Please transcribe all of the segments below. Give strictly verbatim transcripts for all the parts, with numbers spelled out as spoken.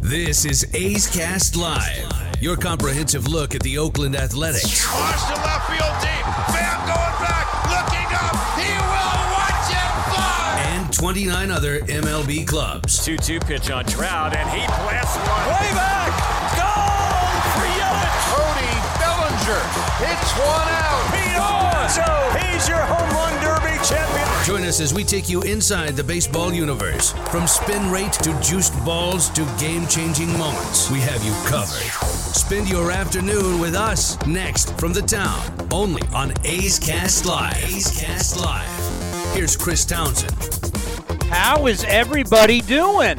This is A's Cast Live, your comprehensive look at the Oakland Athletics. Watch the left field deep. Bam going back, looking up. He will watch it fly. And twenty-nine other M L B clubs. two two pitch on Trout, and he blasts one. Way back. Goal for Yelich. Cody Bellinger hits one out. Pete Rose. He's your home run derby champion. Join us as we take you inside the baseball universe. From spin rate to juiced balls to game-changing moments, we have you covered. Spend your afternoon with us next from the town, only on A's Cast Live. A's Cast Live. Here's Chris Townsend. How is everybody doing?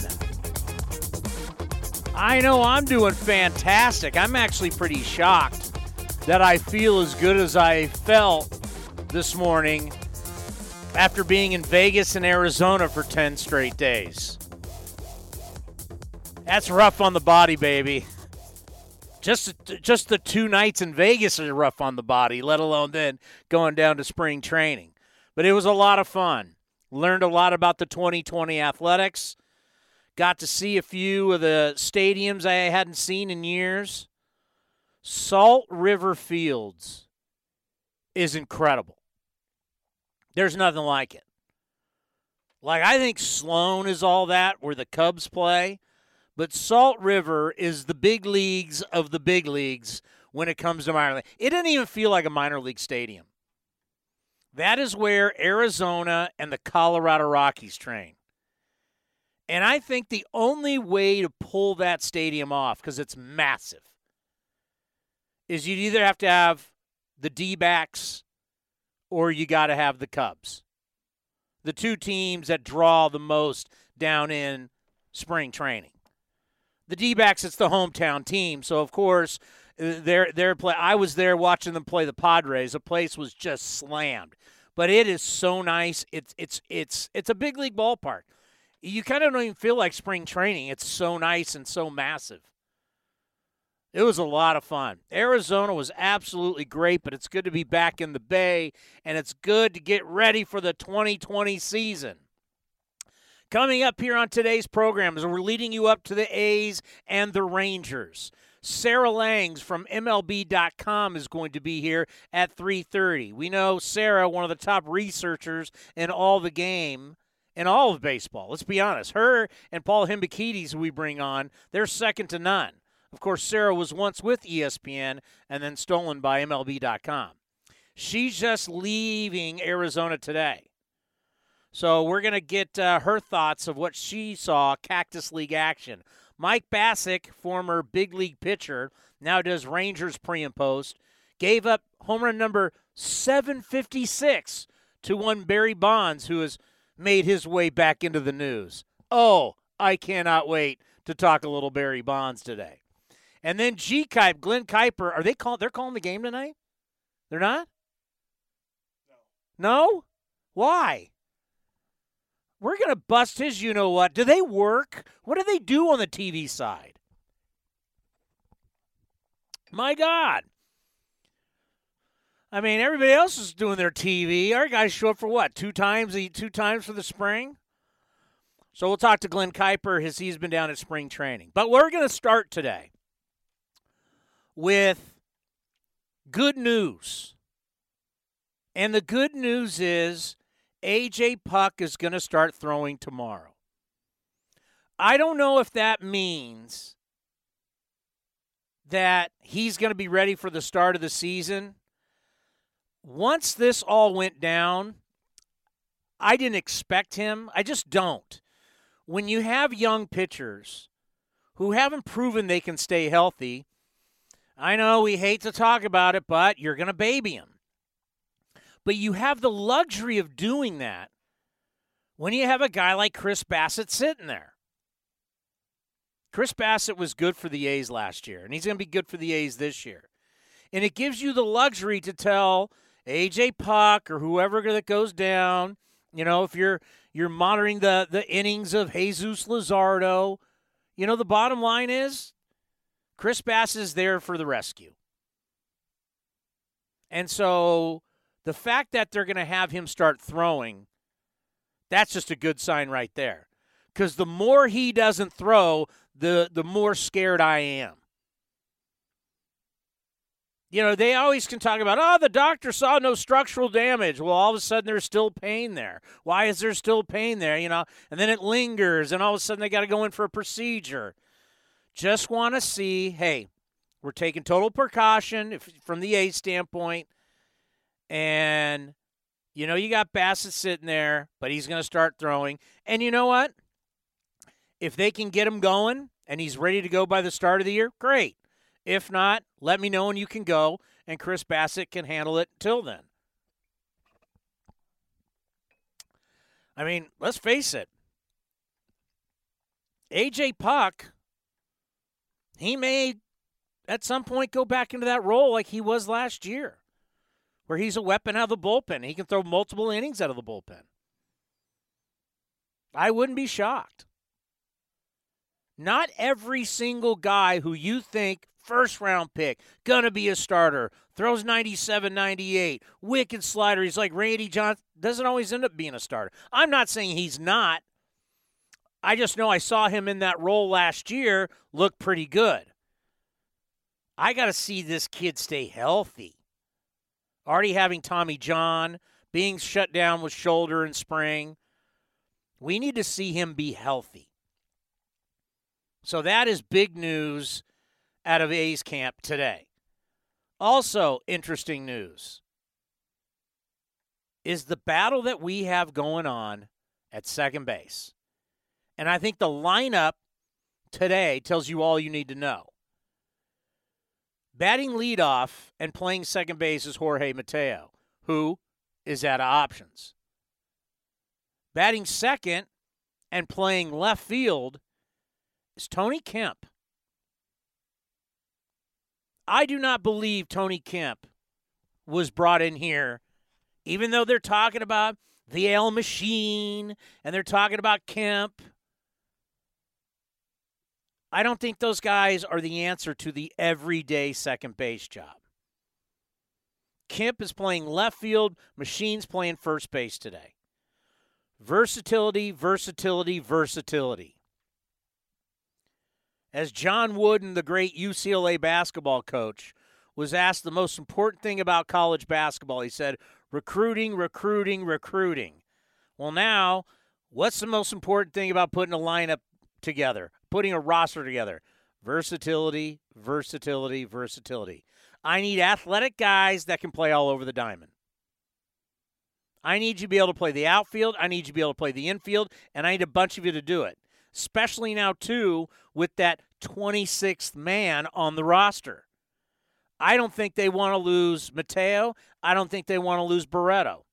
I know I'm doing fantastic. I'm actually pretty shocked that I feel as good as I felt this morning after being in Vegas and Arizona for ten straight days. That's rough on the body, baby. Just just the two nights in Vegas are rough on the body, let alone then going down to spring training. But it was a lot of fun. Learned a lot about the twenty twenty Athletics. Got to see a few of the stadiums I hadn't seen in years. Salt River Fields is incredible. There's nothing like it. Like, I think Sloan is all that, where the Cubs play. But Salt River is the big leagues of the big leagues when it comes to minor league. It didn't even feel like a minor league stadium. That is where Arizona and the Colorado Rockies train. And I think the only way to pull that stadium off, because it's massive, is you'd either have to have the D-backs or you got to have the Cubs, the two teams that draw the most down in spring training. The D-backs, it's the hometown team, so of course their their play. I was there watching them play the Padres. The place was just slammed, but it is so nice. It's it's it's it's a big league ballpark. You kind of don't even feel like spring training. It's so nice and so massive. It was a lot of fun. Arizona was absolutely great, but it's good to be back in the Bay, and it's good to get ready for the twenty twenty season. Coming up here on today's program is we're leading you up to the A's and the Rangers. Sarah Langs from M L B dot com is going to be here at three thirty. We know Sarah, one of the top researchers in all the game. In all of baseball, let's be honest. Her and Paul Himbachides we bring on, they're second to none. Of course, Sarah was once with E S P N and then stolen by M L B dot com. She's just leaving Arizona today. So we're going to get uh, her thoughts of what she saw Cactus League action. Mike Bassitt, former big league pitcher, now does Rangers pre and post, gave up home run number seven fifty-six to one Barry Bonds, who has made his way back into the news. Oh, I cannot wait to talk a little Barry Bonds today. And then G. Kipe, Glenn Kuiper, are they call, they're calling the game tonight? They're not? No. No? Why? We're going to bust his you-know-what. Do they work? What do they do on the T V side? My God. I mean, everybody else is doing their T V. Our guys show up for what, two times two times for the spring? So we'll talk to Glenn Kuiper as he's been down at spring training. But we're going to start today with good news. And the good news is A J. Puck is going to start throwing tomorrow. I don't know if that means that he's going to be ready for the start of the season. Once this all went down, I didn't expect him. I just don't. when you have young pitchers who haven't proven they can stay healthy, I know we hate to talk about it, but you're going to baby them. But you have the luxury of doing that when you have a guy like Chris Bassitt sitting there. Chris Bassitt was good for the A's last year, and he's going to be good for the A's this year. And it gives you the luxury to tell A J Puck or whoever that goes down, you know, if you're you're monitoring the, the innings of Jesus Luzardo, you know, the bottom line is Chris Bassitt is there for the rescue. And so the fact that they're going to have him start throwing, that's just a good sign right there. Because the more he doesn't throw, the, the more scared I am. You know, they always can talk about, oh, the doctor saw no structural damage. Well, all of a sudden there's still pain there. Why is there still pain there, you know? And then it lingers, and all of a sudden they got to go in for a procedure. Just want to see, hey, we're taking total precaution if, from the A's standpoint, and, you know, you got Bassitt sitting there, but he's going to start throwing. And you know what? If they can get him going and he's ready to go by the start of the year, great. If not, let me know and you can go, and Chris Bassitt can handle it till then. I mean, let's face it. A J Puck, he may at some point go back into that role like he was last year, where he's a weapon out of the bullpen. He can throw multiple innings out of the bullpen. I wouldn't be shocked. Not every single guy who you think first-round pick, going to be a starter, throws ninety-seven ninety-eight, wicked slider. He's like Randy Johnson, doesn't always end up being a starter. I'm not saying he's not. I just know I saw him in that role last year look pretty good. I got to see this kid stay healthy. Already having Tommy John, being shut down with shoulder in spring. We need to see him be healthy. So that is big news out of A's camp today. Also interesting news is the battle that we have going on at second base. And I think the lineup today tells you all you need to know. Batting leadoff and playing second base is Jorge Mateo, who is out of options. Batting second and playing left field is Tony Kemp. I do not believe Tony Kemp was brought in here, even though they're talking about the L machine and they're talking about Kemp. I don't think those guys are the answer to the everyday second base job. Kemp is playing left field. Machine's playing first base today. Versatility, versatility, versatility. As John Wooden, the great U C L A basketball coach, was asked the most important thing about college basketball, he said, recruiting, recruiting, recruiting. Well, now, what's the most important thing about putting a lineup together, putting a roster together? Versatility, versatility, versatility. I need athletic guys that can play all over the diamond. I need you to be able to play the outfield. I need you to be able to play the infield, and I need a bunch of you to do it. Especially now, too, with that twenty-sixth man on the roster. I don't think they want to lose Mateo. I don't think they want to lose Barreto.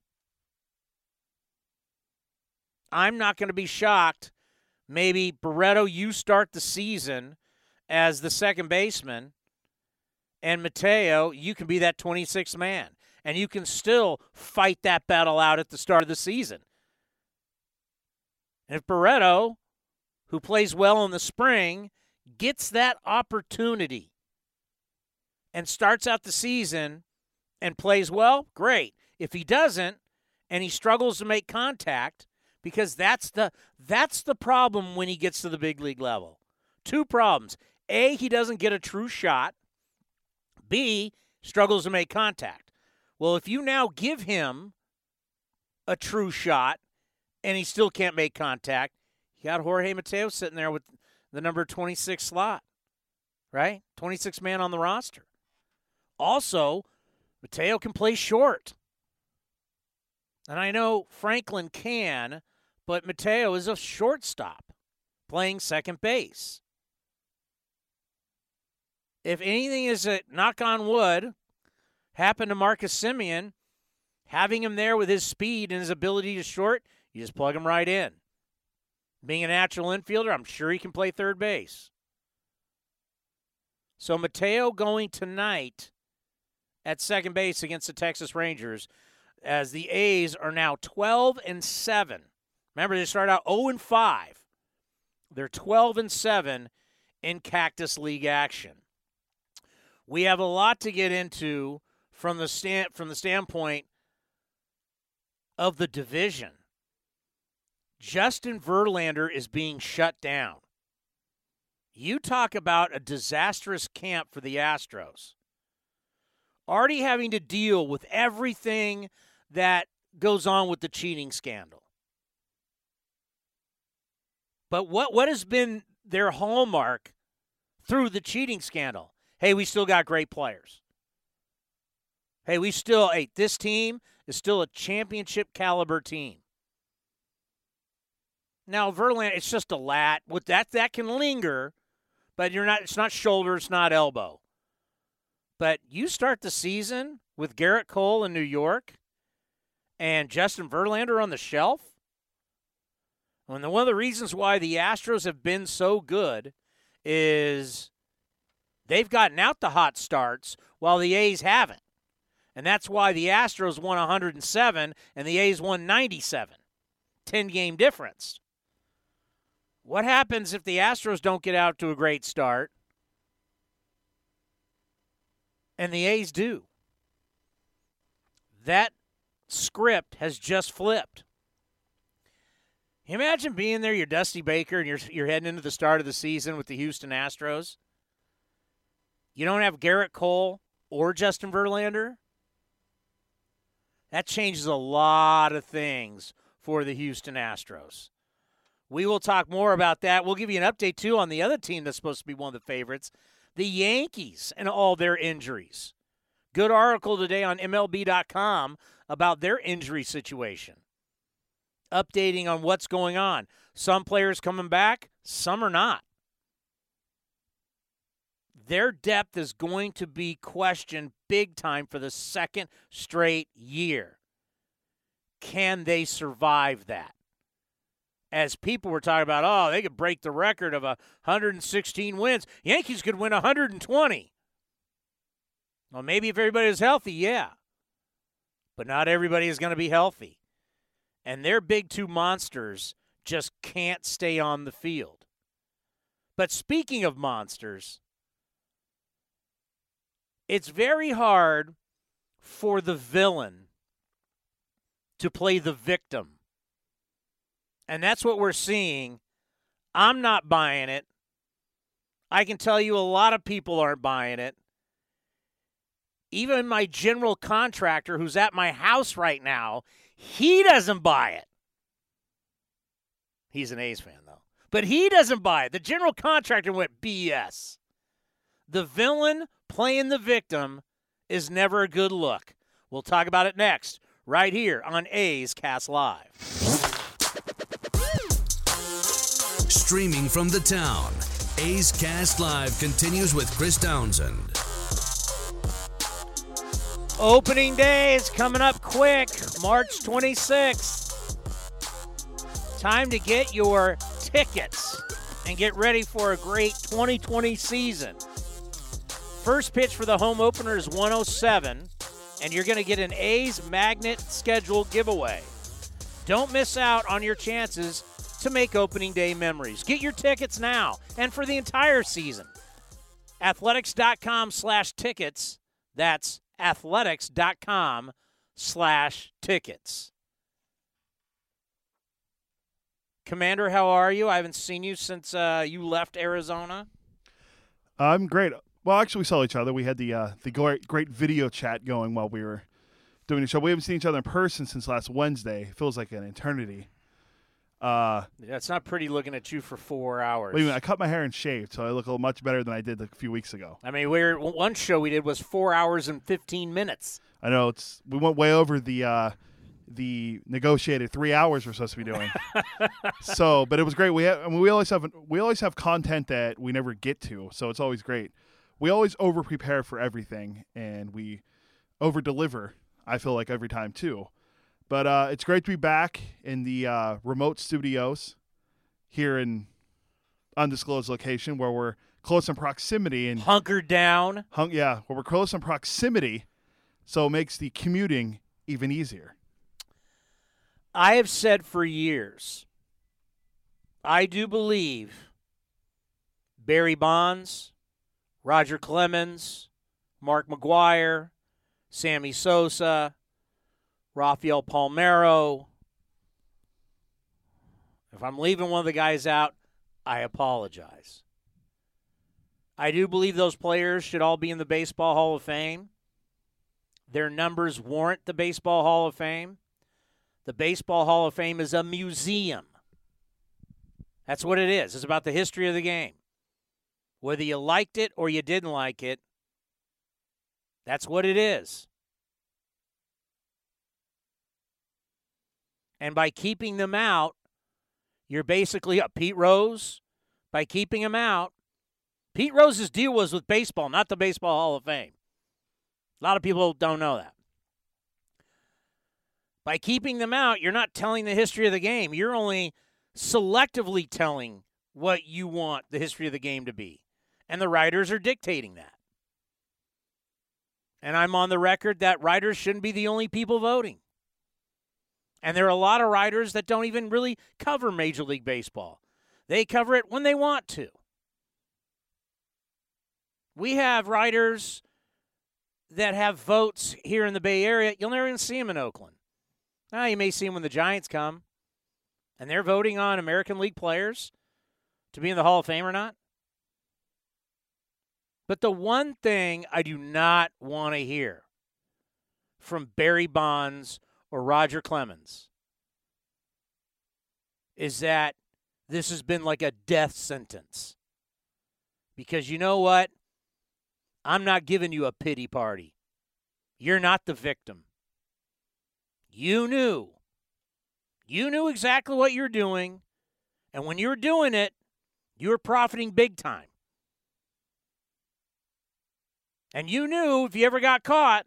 I'm not going to be shocked. Maybe, Barreto, you start the season as the second baseman, and Mateo, you can be that twenty-sixth man, and you can still fight that battle out at the start of the season. And if Barreto, who plays well in the spring, gets that opportunity and starts out the season and plays well, great. If he doesn't and he struggles to make contact, because that's the that's the problem when he gets to the big league level. Two problems. A, he doesn't get a true shot. B, struggles to make contact. Well, if you now give him a true shot and he still can't make contact, you got Jorge Mateo sitting there with the number twenty-six slot, right? twenty-six man on the roster. Also, Mateo can play short. And I know Franklin can, but Mateo is a shortstop. playing second base. If anything is a knock on wood, happened to Marcus Semien, having him there with his speed and his ability to short, you just plug him right in. Being a natural infielder, I'm sure he can play third base. So Mateo going tonight at second base against the Texas Rangers as the A's are now twelve and seven. Remember, they started out oh and five. They're twelve and seven in Cactus League action. We have a lot to get into from the stand, from the standpoint of the division. Justin Verlander is being shut down. You talk about a disastrous camp for the Astros. Already having to deal with everything that goes on with the cheating scandal. But what, what has been their hallmark through the cheating scandal? Hey, we still got great players. Hey, we still, hey, this team is still a championship caliber team. Now, Verlander, it's just a lat. With that, that can linger, but you're not. It's not shoulder, it's not elbow. But you start the season with Gerrit Cole in New York and Justin Verlander on the shelf. When the, one of the reasons why the Astros have been so good is they've gotten out the hot starts while the A's haven't. And that's why the Astros won one hundred seven and the A's won ninety-seven. ten-game difference. What happens if the Astros don't get out to a great start and the A's do? That script has just flipped. Imagine being there, you're Dusty Baker, and you're you're heading into the start of the season with the Houston Astros. You don't have Gerrit Cole or Justin Verlander. That changes a lot of things for the Houston Astros. We will talk more about that. We'll give you an update, too, on the other team that's supposed to be one of the favorites, the Yankees and all their injuries. Good article today on M L B dot com about their injury situation. Updating on what's going on. Some players coming back, some are not. Their depth is going to be questioned big time for the second straight year. Can they survive that? As people were talking about, oh, they could break the record of one hundred sixteen wins. Yankees could win one hundred twenty. Well, maybe if everybody is healthy, yeah. But not everybody is going to be healthy. And their big two monsters just can't stay on the field. But speaking of monsters, it's very hard for the villain to play the victim. And that's what we're seeing. I'm not buying it. I can tell you a lot of people aren't buying it. Even my general contractor who's at my house right now, he doesn't buy it. He's an A's fan, though. But he doesn't buy it. The general contractor went B S. The villain playing the victim is never a good look. We'll talk about it next. Right here on A's Cast Live. Streaming from the town, A's Cast Live continues with Chris Townsend. Opening day is coming up quick, March twenty-sixth. Time to get your tickets and get ready for a great twenty twenty season. First pitch for the home opener is one oh seven. And you're going to get an A's Magnet Schedule giveaway. Don't miss out on your chances to make opening day memories. Get your tickets now and for the entire season. Athletics.com slash tickets. That's athletics.com slash tickets. Commander, how are you? I haven't seen you since uh, you left Arizona. I'm great. Well, actually, we saw each other. We had the uh, the great, great video chat going while we were doing the show. We haven't seen each other in person since last Wednesday. It feels like an eternity. Uh, yeah, it's not pretty looking at you for four hours. Wait a minute, I cut my hair and shaved, so I look a little much better than I did a few weeks ago. I mean, we were, one show we did was four hours and fifteen minutes. I know. it's We went way over the uh, the negotiated three hours we're supposed to be doing. So, but it was great. We have, I mean, we always have we always have content that we never get to, so it's always great. We always over prepare for everything, and we over deliver. I feel like every time too, but uh, it's great to be back in the uh, remote studios here in undisclosed location where we're close in proximity and hunkered down. Hung, yeah, where we're close in proximity, so it makes the commuting even easier. I have said for years, I do believe Barry Bonds, Roger Clemens, Mark McGwire, Sammy Sosa, Rafael Palmeiro. If I'm leaving one of the guys out, I apologize. I do believe those players should all be in the Baseball Hall of Fame. Their numbers warrant the Baseball Hall of Fame. The Baseball Hall of Fame is a museum. That's what it is. It's about the history of the game. Whether you liked it or you didn't like it, that's what it is. And by keeping them out, you're basically up. Pete Rose, by keeping him out, Pete Rose's deal was with baseball, not the Baseball Hall of Fame. A lot of people don't know that. By keeping them out, you're not telling the history of the game. You're only selectively telling what you want the history of the game to be. And the writers are dictating that. And I'm on the record that writers shouldn't be the only people voting. And there are a lot of writers that don't even really cover Major League Baseball. They cover it when they want to. We have writers that have votes here in the Bay Area. You'll never even see them in Oakland. Now, you may see them when the Giants come. And they're voting on American League players to be in the Hall of Fame or not. But the one thing I do not want to hear from Barry Bonds or Roger Clemens is that this has been like a death sentence. Because you know what? I'm not giving you a pity party. You're not the victim. You knew. You knew exactly what you're doing. And when you were doing it, you were profiting big time. And you knew, if you ever got caught,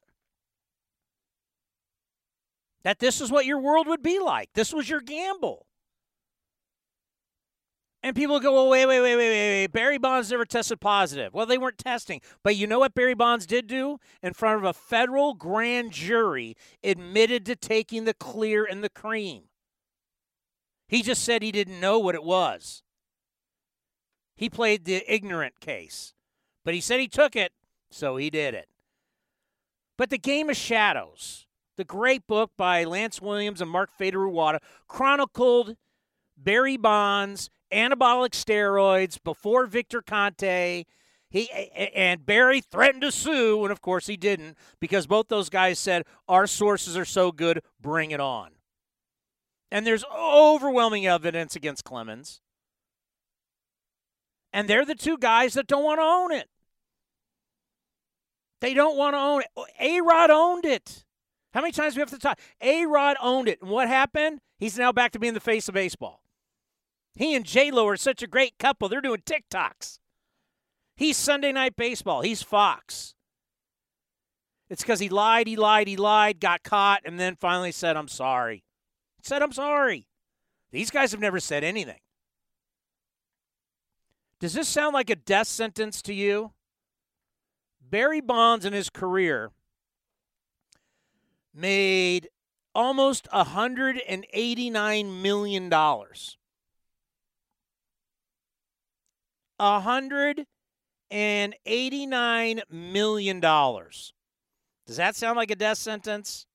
that this is what your world would be like. This was your gamble. And people go, well, wait, wait, wait, wait, wait, wait. Barry Bonds never tested positive. Well, they weren't testing. But you know what Barry Bonds did do? In front of a federal grand jury, admitted to taking the clear and the cream. He just said he didn't know what it was. He played the ignorant case. But he said he took it. So he did it. But the Game of Shadows, the great book by Lance Williams and Mark Federuwata, chronicled Barry Bonds, anabolic steroids before Victor Conte. He and Barry threatened to sue, and of course he didn't, because both those guys said, our sources are so good, bring it on. And there's overwhelming evidence against Clemens. And they're the two guys that don't want to own it. They don't want to own it. A-Rod owned it. How many times do we have to talk? A-Rod owned it. And what happened? He's now back to being the face of baseball. He and J-Lo are such a great couple. They're doing TikToks. He's Sunday Night Baseball. He's Fox. It's because he lied, he lied, he lied, got caught, and then finally said, I'm sorry. Said, I'm sorry. These guys have never said anything. Does this sound like a death sentence to you? Barry Bonds in his career made almost one hundred eighty-nine million dollars. one hundred eighty-nine million dollars. Does that sound like a death sentence?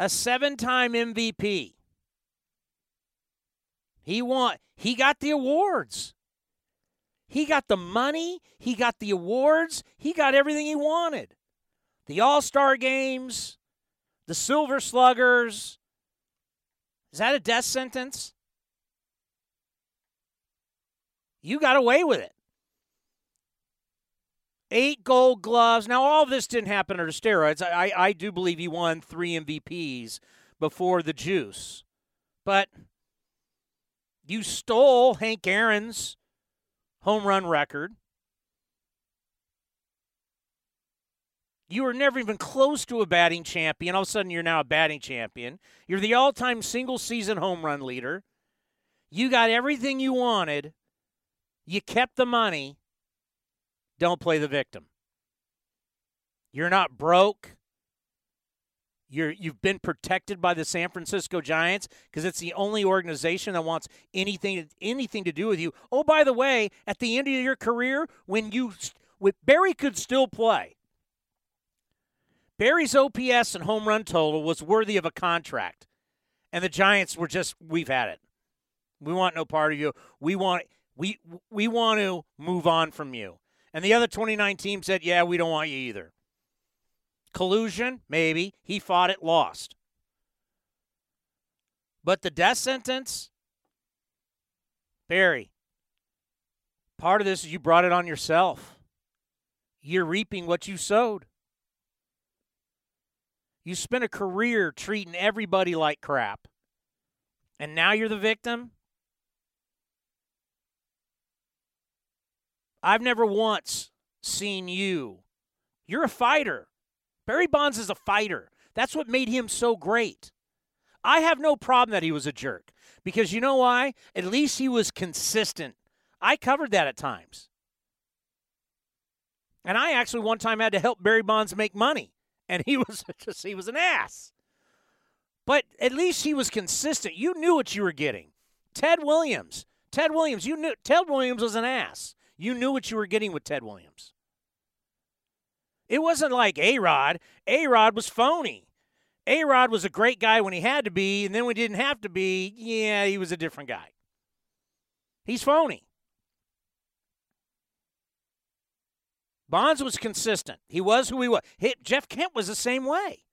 A seven-time M V P. He won. He got the awards. He got the money, he got the awards, he got everything he wanted. The All-Star Games, the Silver Sluggers. Is that a death sentence? You got away with it. Eight gold gloves. Now, all of this didn't happen under steroids. I, I, I do believe he won three M V Ps before the juice. But you stole Hank Aaron's home run record. You were never even close to a batting champion. All of a sudden, you're now a batting champion. You're the all-time single-season home run leader. You got everything you wanted. You kept the money. Don't play the victim. You're not broke. You're, you've been protected by the San Francisco Giants because it's the only organization that wants anything, anything to do with you. Oh, by the way, at the end of your career, when you with Barry could still play, Barry's O P S and home run total was worthy of a contract. And the Giants were just, we've had it. We want no part of you. We want we we want to move on from you. And the other twenty-nine teams said, yeah, we don't want you either. Collusion, maybe. He fought it, lost. But the death sentence, Barry, part of this is you brought it on yourself. You're reaping what you sowed. You spent a career treating everybody like crap, and now you're the victim? I've never once seen you. You're a fighter. Barry Bonds is a fighter. That's what made him so great. I have no problem that he was a jerk because you know why? At least he was consistent. I covered that at times. And I actually one time had to help Barry Bonds make money, and he was just he was an ass. But at least he was consistent. You knew what you were getting. Ted Williams. Ted Williams, you knew Ted Williams was an ass. You knew what you were getting with Ted Williams. It wasn't like A-Rod. A-Rod was phony. A-Rod was a great guy when he had to be, and then when he didn't have to be, yeah, he was a different guy. He's phony. Bonds was consistent. He was who he was. Hit, Jeff Kent was the same way.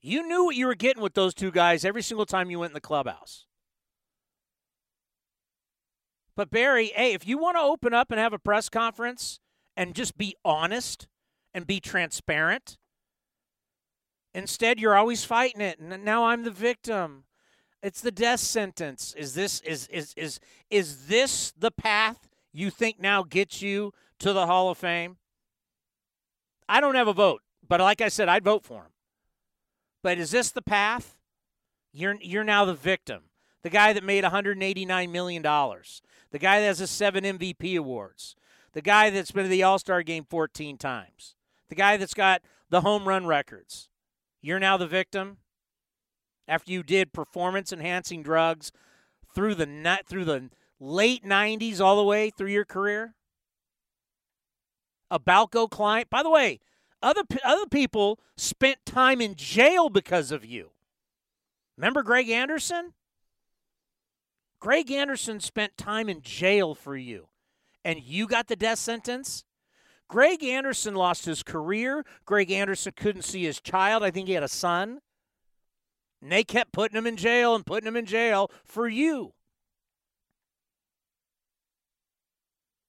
You knew what you were getting with those two guys every single time you went in the clubhouse. But, Barry, hey, if you want to open up and have a press conference and just be honest and be transparent, instead you're always fighting it, and now I'm the victim. It's the death sentence. Is this is is is is this the path you think now gets you to the Hall of Fame? I don't have a vote, but like I said, I'd vote for him. But is this the path? You're you're now the victim. The guy that made one hundred eighty-nine million dollars. The guy that has a seven M V P awards. The guy that's been to the All-Star game fourteen times. The guy that's got the home run records. You're now the victim after you did performance-enhancing drugs through the through the late nineties all the way through your career. A Balco client. By the way, other other people spent time in jail because of you. Remember Greg Anderson? Greg Anderson spent time in jail for you, and you got the death sentence? Greg Anderson lost his career. Greg Anderson couldn't see his child. I think he had a son. And they kept putting him in jail and putting him in jail for you.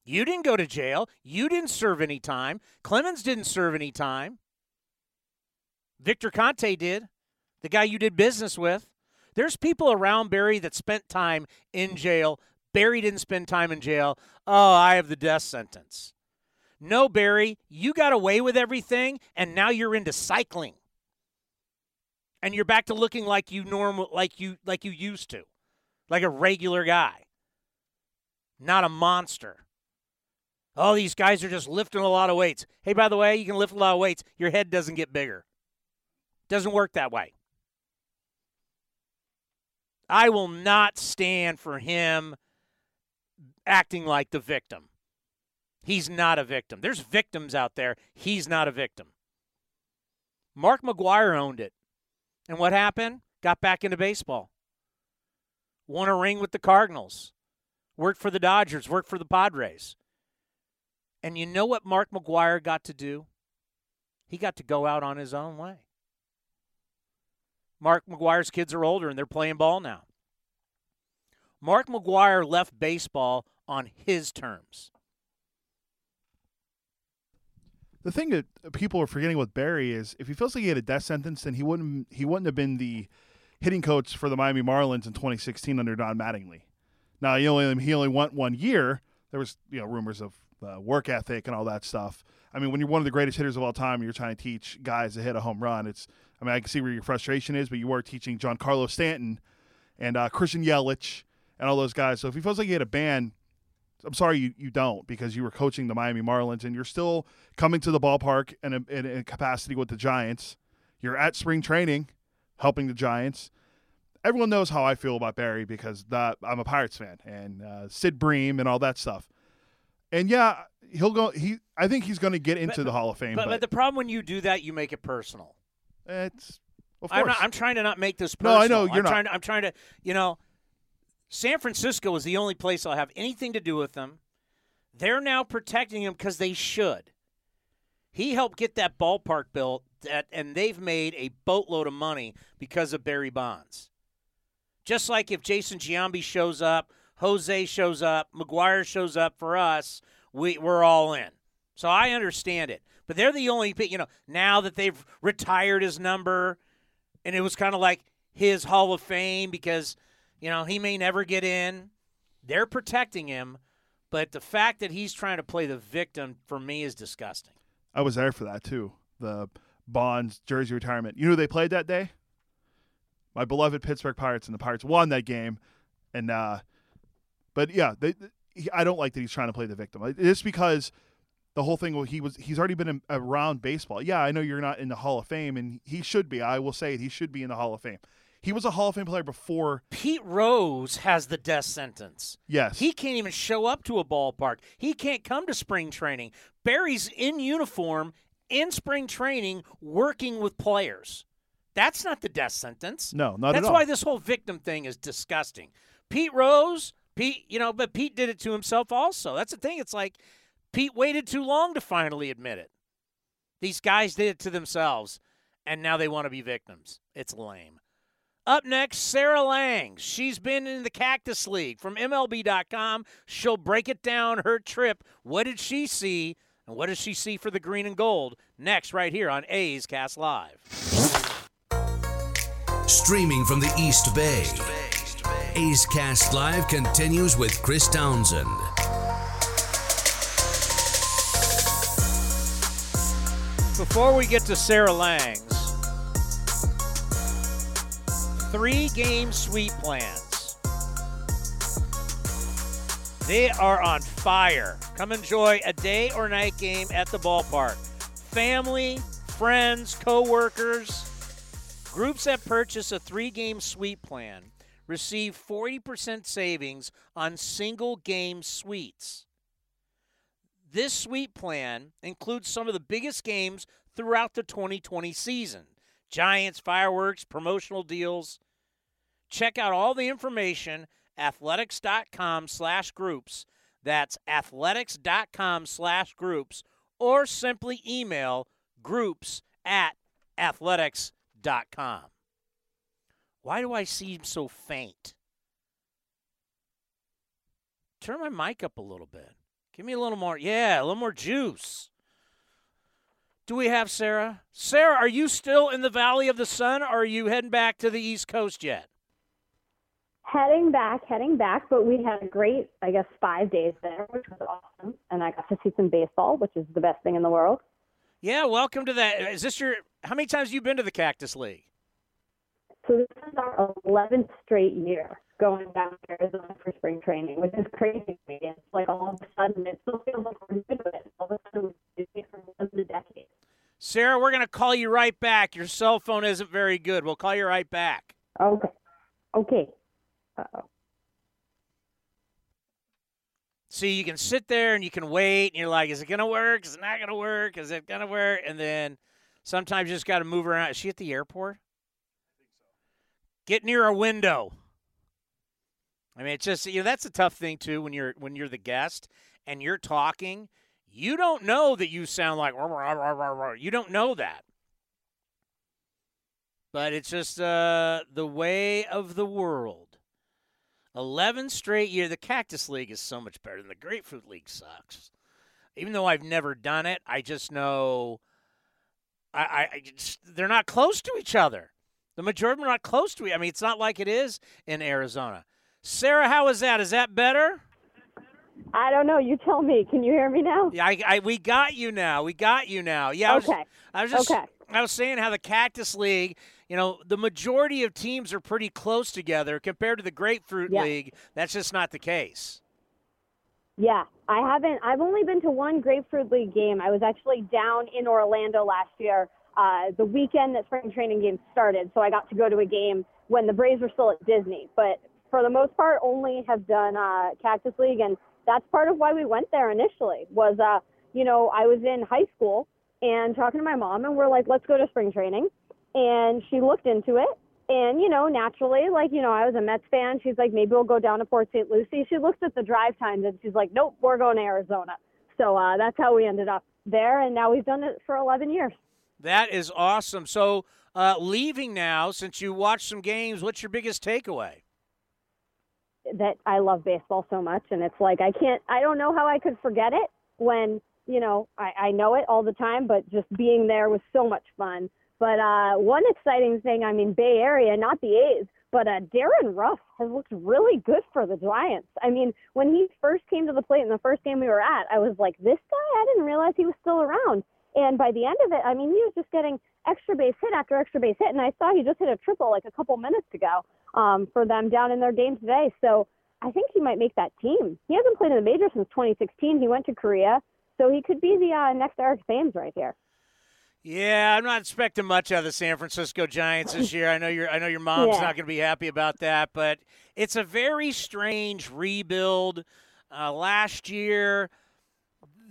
You didn't go to jail. You didn't serve any time. Clemens didn't serve any time. Victor Conte did, the guy you did business with. There's people around Barry that spent time in jail. Barry didn't spend time in jail. Oh, I have the death sentence. No, Barry, you got away with everything, and now you're into cycling. And you're back to looking like you normal, like you like you used to, like a regular guy, not a monster. Oh, these guys are just lifting a lot of weights. Hey, by the way, you can lift a lot of weights. Your head doesn't get bigger. Doesn't work that way. I will not stand for him acting like the victim. He's not a victim. There's victims out there. He's not a victim. Mark McGwire owned it. And what happened? Got back into baseball. Won a ring with the Cardinals. Worked for the Dodgers. Worked for the Padres. And you know what Mark McGwire got to do? He got to go out on his own way. Mark McGwire's kids are older, and they're playing ball now. Mark McGwire left baseball on his terms. the thing that people are forgetting with Barry is if he feels like he had a death sentence, then he wouldn't he wouldn't have been the hitting coach for the Miami Marlins in twenty sixteen under Don Mattingly. Now he only he only went one year. There was you know rumors of uh, work ethic and all that stuff. I mean, when you're one of the greatest hitters of all time, you're trying to teach guys to hit a home run. It's I mean I can see where your frustration is, but you are teaching Giancarlo Stanton and uh, Christian Yelich and all those guys. So if he feels like he had a ban, I'm sorry you, you don't, because you were coaching the Miami Marlins and you're still coming to the ballpark in a, in a capacity with the Giants. You're at spring training helping the Giants. Everyone knows how I feel about Barry because that, I'm a Pirates fan and uh, Sid Bream and all that stuff. And yeah, he'll go. He I think he's going to get into but, the Hall of Fame. But, but, but the problem when you do that, you make it personal. It's of course. I'm, not, I'm trying to not make this personal. No, I know you're I'm not. Trying to, I'm trying to, you know. San Francisco is the only place I'll have anything to do with them. They're now protecting him because they should. He helped get that ballpark built, that, and they've made a boatload of money because of Barry Bonds. Just like if Jason Giambi shows up, Jose shows up, McGwire shows up for us, we, we're all in. So I understand it. But they're the only, you know, now that they've retired his number, and it was kind of like his Hall of Fame because – you know, he may never get in. They're protecting him, but the fact that he's trying to play the victim for me is disgusting. I was there for that, too, the Bonds jersey retirement. You know who they played that day? My beloved Pittsburgh Pirates, and the Pirates won that game. And uh, But, yeah, they, he, I don't like that he's trying to play the victim. It's because the whole thing, well, he was he's already been in, around baseball. Yeah, I know you're not in the Hall of Fame, and he should be. I will say it. He should be in the Hall of Fame. He was a Hall of Fame player before. Pete Rose has the death sentence. Yes. He can't even show up to a ballpark. He can't come to spring training. Barry's in uniform, in spring training, working with players. That's not the death sentence. No, not That's at all. That's why this whole victim thing is disgusting. Pete Rose, Pete, you know, but Pete did it to himself also. That's the thing. It's like Pete waited too long to finally admit it. These guys did it to themselves, and now they want to be victims. It's lame. Up next, Sarah Langs. She's been in the Cactus League from M L B dot com. She'll break it down, her trip. What did she see, and what does she see for the green and gold? Next, right here on A's Cast Live. Streaming from the East Bay, A's Cast Live continues with Chris Townsend. Before we get to Sarah Langs, three-game sweep plans. They are on fire. Come enjoy a day or night game at the ballpark. Family, friends, co-workers. Groups that purchase a three-game sweep plan receive forty percent savings on single-game suites. This sweep plan includes some of the biggest games throughout the twenty twenty season. Giants, fireworks, promotional deals. Check out all the information, athletics.com slash groups. That's athletics.com slash groups, or simply email groups at athletics.com. Why do I seem so faint? Turn my mic up a little bit. Give me a little more, yeah, a little more juice. Do we have Sarah? Sarah, are you still in the Valley of the Sun, or are you heading back to the East Coast yet? Heading back, heading back, but we had a great, I guess, five days there, which was awesome, and I got to see some baseball, which is the best thing in the world. Yeah, welcome to that. Is this your, how many times have you been to the Cactus League? So this is our eleventh straight year going down to Arizona for spring training, which is crazy to me. It's like all of a sudden, it still feels like we're good with it. All of a sudden, we're doing it for more than a decade. Sarah, we're going to call you right back. Your cell phone isn't very good. We'll call you right back. Okay. Okay. Uh-oh. See, you can sit there and you can wait, and you're like, is it going to work? Is it not going to work? Is it going to work? And then sometimes you just got to move around. Is she at the airport? I think so. Get near a window. I mean, it's just, you know, that's a tough thing, too, when you're when you're the guest and you're talking. You don't know that you sound like, rah, rah, rah, rah, rah. You don't know that. But it's just uh, the way of the world. eleven straight year. The Cactus League is so much better than the Grapefruit League sucks. Even though I've never done it, I just know I, I, I just, they're not close to each other. The majority are not close to each other. I mean, it's not like it is in Arizona. Sarah, how is that? Is that better? I don't know. You tell me. Can you hear me now? Yeah, I, I, we got you now. We got you now. Yeah. I was, okay. I was just, okay. I was saying how the Cactus League, you know, the majority of teams are pretty close together compared to the Grapefruit yeah. League. That's just not the case. Yeah, I haven't. I've only been to one Grapefruit League game. I was actually down in Orlando last year, uh, the weekend that spring training games started. So I got to go to a game when the Braves were still at Disney. But for the most part, only have done uh, Cactus League, and that's part of why we went there initially was, uh, you know, I was in high school and talking to my mom, and we're like, let's go to spring training. And she looked into it. And, you know, naturally, like, you know, I was a Mets fan. She's like, maybe we'll go down to Port Saint Lucie. She looked at the drive times, and she's like, nope, we're going to Arizona. So uh, that's how we ended up there, and now we've done it for eleven years. That is awesome. So uh, leaving now, since you watched some games, what's your biggest takeaway? That I love baseball so much, and it's like I can't – I don't know how I could forget it when, you know, I, I know it all the time, but just being there was so much fun. But uh, one exciting thing, I mean, Bay Area, not the A's, but uh, Darren Ruff has looked really good for the Giants. I mean, when he first came to the plate in the first game we were at, I was like, this guy, I didn't realize he was still around. And by the end of it, I mean, he was just getting extra base hit after extra base hit. And I saw he just hit a triple like a couple minutes ago um, for them down in their game today. So I think he might make that team. He hasn't played in the major since twenty sixteen. He went to Korea. So he could be the uh, next Eric Thames right here. Yeah, I'm not expecting much out of the San Francisco Giants this year. I know your I know your mom's yeah. not going to be happy about that, but it's a very strange rebuild. Uh, last year,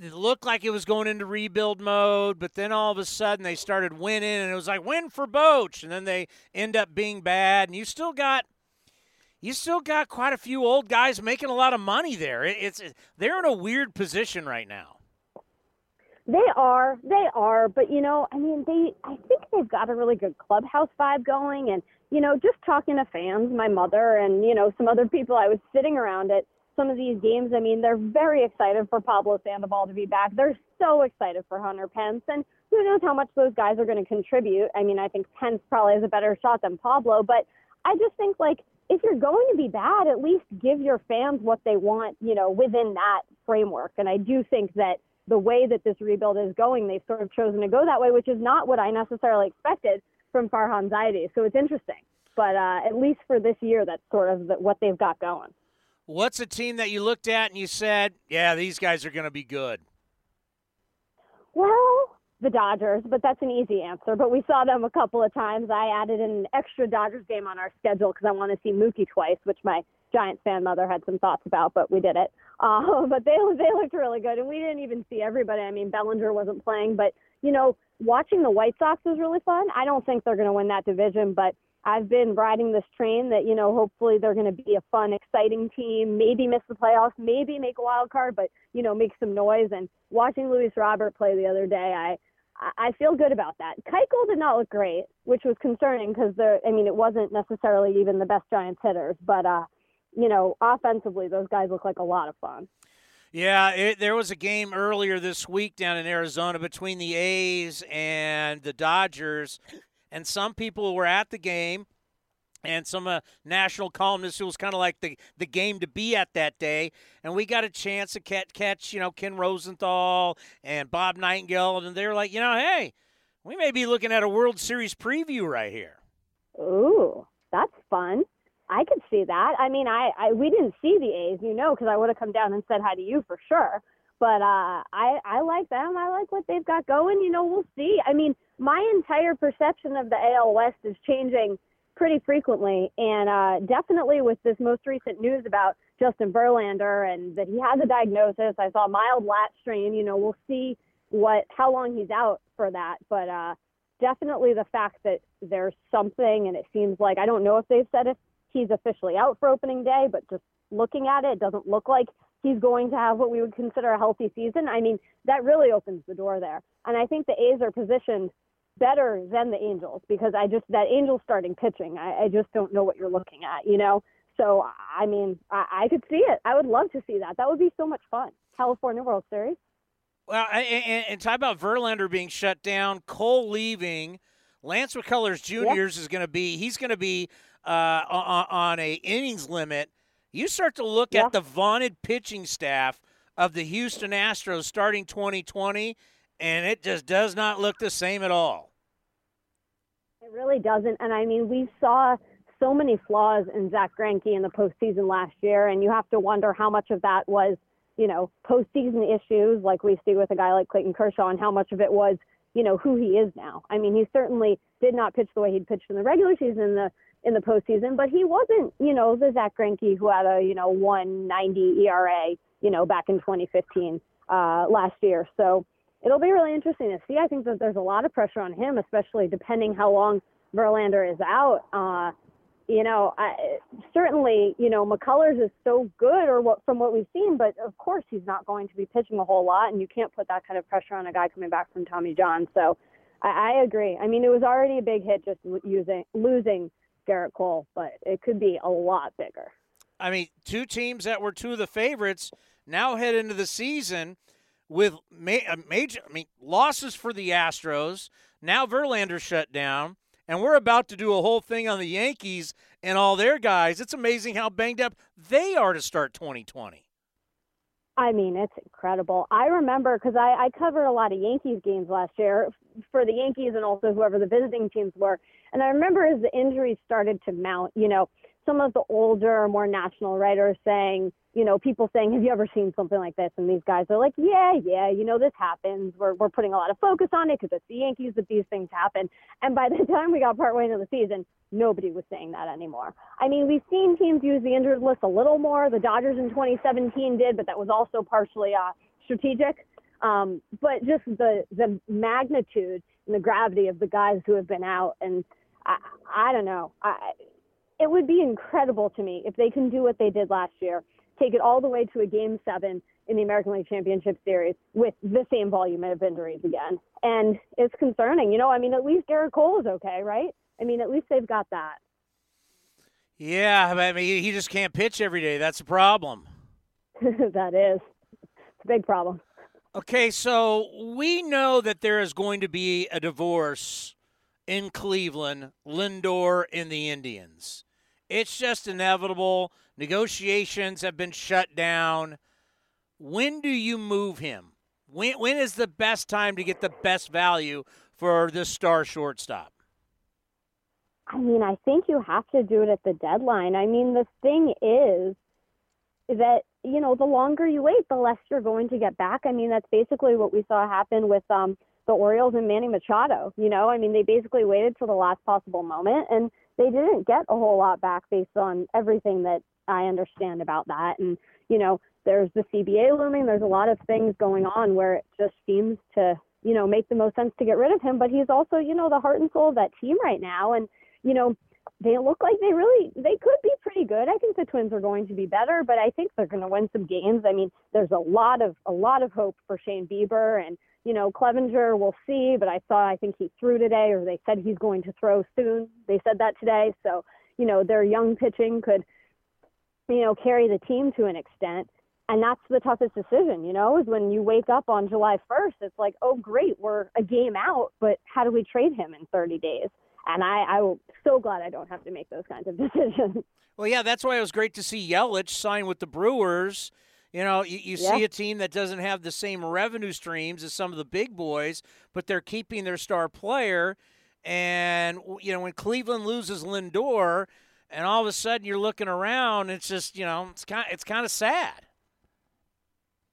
it looked like it was going into rebuild mode, but then all of a sudden they started winning, and it was like win for Boach, and then they end up being bad. And you still got you still got quite a few old guys making a lot of money there. It, it's it, they're in a weird position right now. They are, they are, but, you know, I mean, they, I think they've got a really good clubhouse vibe going, and, you know, just talking to fans, my mother and, you know, some other people I was sitting around at some of these games, I mean, they're very excited for Pablo Sandoval to be back. They're so excited for Hunter Pence, and who knows how much those guys are going to contribute. I mean, I think Pence probably has a better shot than Pablo, but I just think, like, if you're going to be bad, at least give your fans what they want, you know, within that framework, and I do think that the way that this rebuild is going, they've sort of chosen to go that way, which is not what I necessarily expected from Farhan Zaidi. So it's interesting. But uh, at least for this year, that's sort of the, what they've got going. What's a team that you looked at and you said, yeah, these guys are going to be good? Well, the Dodgers, but that's an easy answer. But we saw them a couple of times. I added an extra Dodgers game on our schedule because I want to see Mookie twice, which my Giants fan mother had some thoughts about, but we did it. Uh, but they they looked really good, and we didn't even see everybody. I mean, Bellinger wasn't playing, but, you know, watching the White Sox was really fun. I don't think they're going to win that division, but I've been riding this train that, you know, hopefully they're going to be a fun, exciting team, maybe miss the playoffs, maybe make a wild card, but, you know, make some noise. And watching Luis Robert play the other day, I I feel good about that. Keuchel did not look great, which was concerning because, I mean, it wasn't necessarily even the best Giants hitters, but uh you know, offensively, those guys look like a lot of fun. Yeah, it, there was a game earlier this week down in Arizona between the A's and the Dodgers, and some people were at the game, and some uh, national columnists who was kind of like the, the game to be at that day, and we got a chance to catch, catch, you know, Ken Rosenthal and Bob Nightingale, and they were like, you know, hey, we may be looking at a World Series preview right here. Ooh, that's fun. I could see that. I mean, I, I we didn't see the A's, you know, because I would have come down and said hi to you for sure. But uh, I, I like them. I like what they've got going. You know, we'll see. I mean, my entire perception of the A L West is changing pretty frequently. And uh, definitely with this most recent news about Justin Verlander and that he has a diagnosis. I saw mild lat strain. You know, we'll see what how long he's out for that. But uh, definitely the fact that there's something, and it seems like, I don't know if they've said it, he's officially out for opening day, but just looking at it, it doesn't look like he's going to have what we would consider a healthy season. I mean, that really opens the door there. And I think the A's are positioned better than the Angels because I just, that Angels starting pitching, I, I just don't know what you're looking at, you know? So, I mean, I, I could see it. I would love to see that. That would be so much fun. California World Series. Well, and, and talk about Verlander being shut down, Cole leaving, Lance McCullers Junior Yep. is going to be he's going to be uh, on, on a innings limit. You start to look yep. at the vaunted pitching staff of the Houston Astros starting twenty twenty, and it just does not look the same at all. It really doesn't, and I mean we saw so many flaws in Zach Greinke in the postseason last year, and you have to wonder how much of that was, you know, postseason issues like we see with a guy like Clayton Kershaw, and how much of it was, you know, who he is now. I mean, he certainly did not pitch the way he'd pitched in the regular season, in the in the postseason, but he wasn't, you know, the Zach Greinke who had a, you know, one ninety E R A, you know, back in twenty fifteen uh, last year. So it'll be really interesting to see. I think that there's a lot of pressure on him, especially depending how long Verlander is out. Uh, You know, I, certainly, you know, McCullers is so good or what from what we've seen, but of course he's not going to be pitching a whole lot, and you can't put that kind of pressure on a guy coming back from Tommy John. So I, I agree. I mean, it was already a big hit just using, losing Gerrit Cole, but it could be a lot bigger. I mean, two teams that were two of the favorites now head into the season with ma- major, I mean, losses for the Astros. Now Verlander shut down. And we're about to do a whole thing on the Yankees and all their guys. It's amazing how banged up they are to start twenty twenty. I mean, it's incredible. I remember because I, I covered a lot of Yankees games last year for the Yankees and also whoever the visiting teams were. And I remember as the injuries started to mount, you know, some of the older, more national writers saying, you know, people saying, have you ever seen something like this? And these guys are like, yeah, yeah, you know, this happens. We're we're putting a lot of focus on it because it's the Yankees that these things happen. And by the time we got partway into the season, nobody was saying that anymore. I mean, we've seen teams use the injured list a little more. The Dodgers in twenty seventeen did, but that was also partially uh, strategic. Um, but just the, the magnitude and the gravity of the guys who have been out. And I, I don't know. I, it would be incredible to me if they can do what they did last year, take it all the way to a game seven in the American League Championship Series with the same volume of injuries again. And it's concerning. You know, I mean, at least Gerrit Cole is okay, right? I mean, at least they've got that. Yeah, I mean, he just can't pitch every day. That's a problem. That is. It's a big problem. Okay, so we know that there is going to be a divorce in Cleveland, Lindor and the Indians. It's just inevitable. Negotiations have been shut down. When do you move him? When when is the best time to get the best value for this star shortstop? I mean, I think you have to do it at the deadline. I mean, the thing is that, you know, the longer you wait, the less you're going to get back. I mean, that's basically what we saw happen with um, the Orioles and Manny Machado. You know, I mean, they basically waited till the last possible moment, and they didn't get a whole lot back based on everything that I understand about that. And, you know, there's the C B A looming. There's a lot of things going on where it just seems to, you know, make the most sense to get rid of him. But he's also, you know, the heart and soul of that team right now. And, you know, they look like they really, they could be pretty good. I think the Twins are going to be better, but I think they're going to win some games. I mean, there's a lot of, a lot of hope for Shane Bieber and, you know, Clevenger, we'll see, but I saw, I think he threw today, or they said he's going to throw soon. They said that today. So, you know, their young pitching could, you know, carry the team to an extent. And that's the toughest decision, you know, is when you wake up on July first, it's like, oh, great, we're a game out, but how do we trade him in thirty days? And I, I'm so glad I don't have to make those kinds of decisions. Well, yeah, that's why it was great to see Yelich sign with the Brewers. You know, you, you yeah. see a team that doesn't have the same revenue streams as some of the big boys, but they're keeping their star player. And, you know, when Cleveland loses Lindor and all of a sudden you're looking around, it's just, you know, it's kind of, it's kind of sad.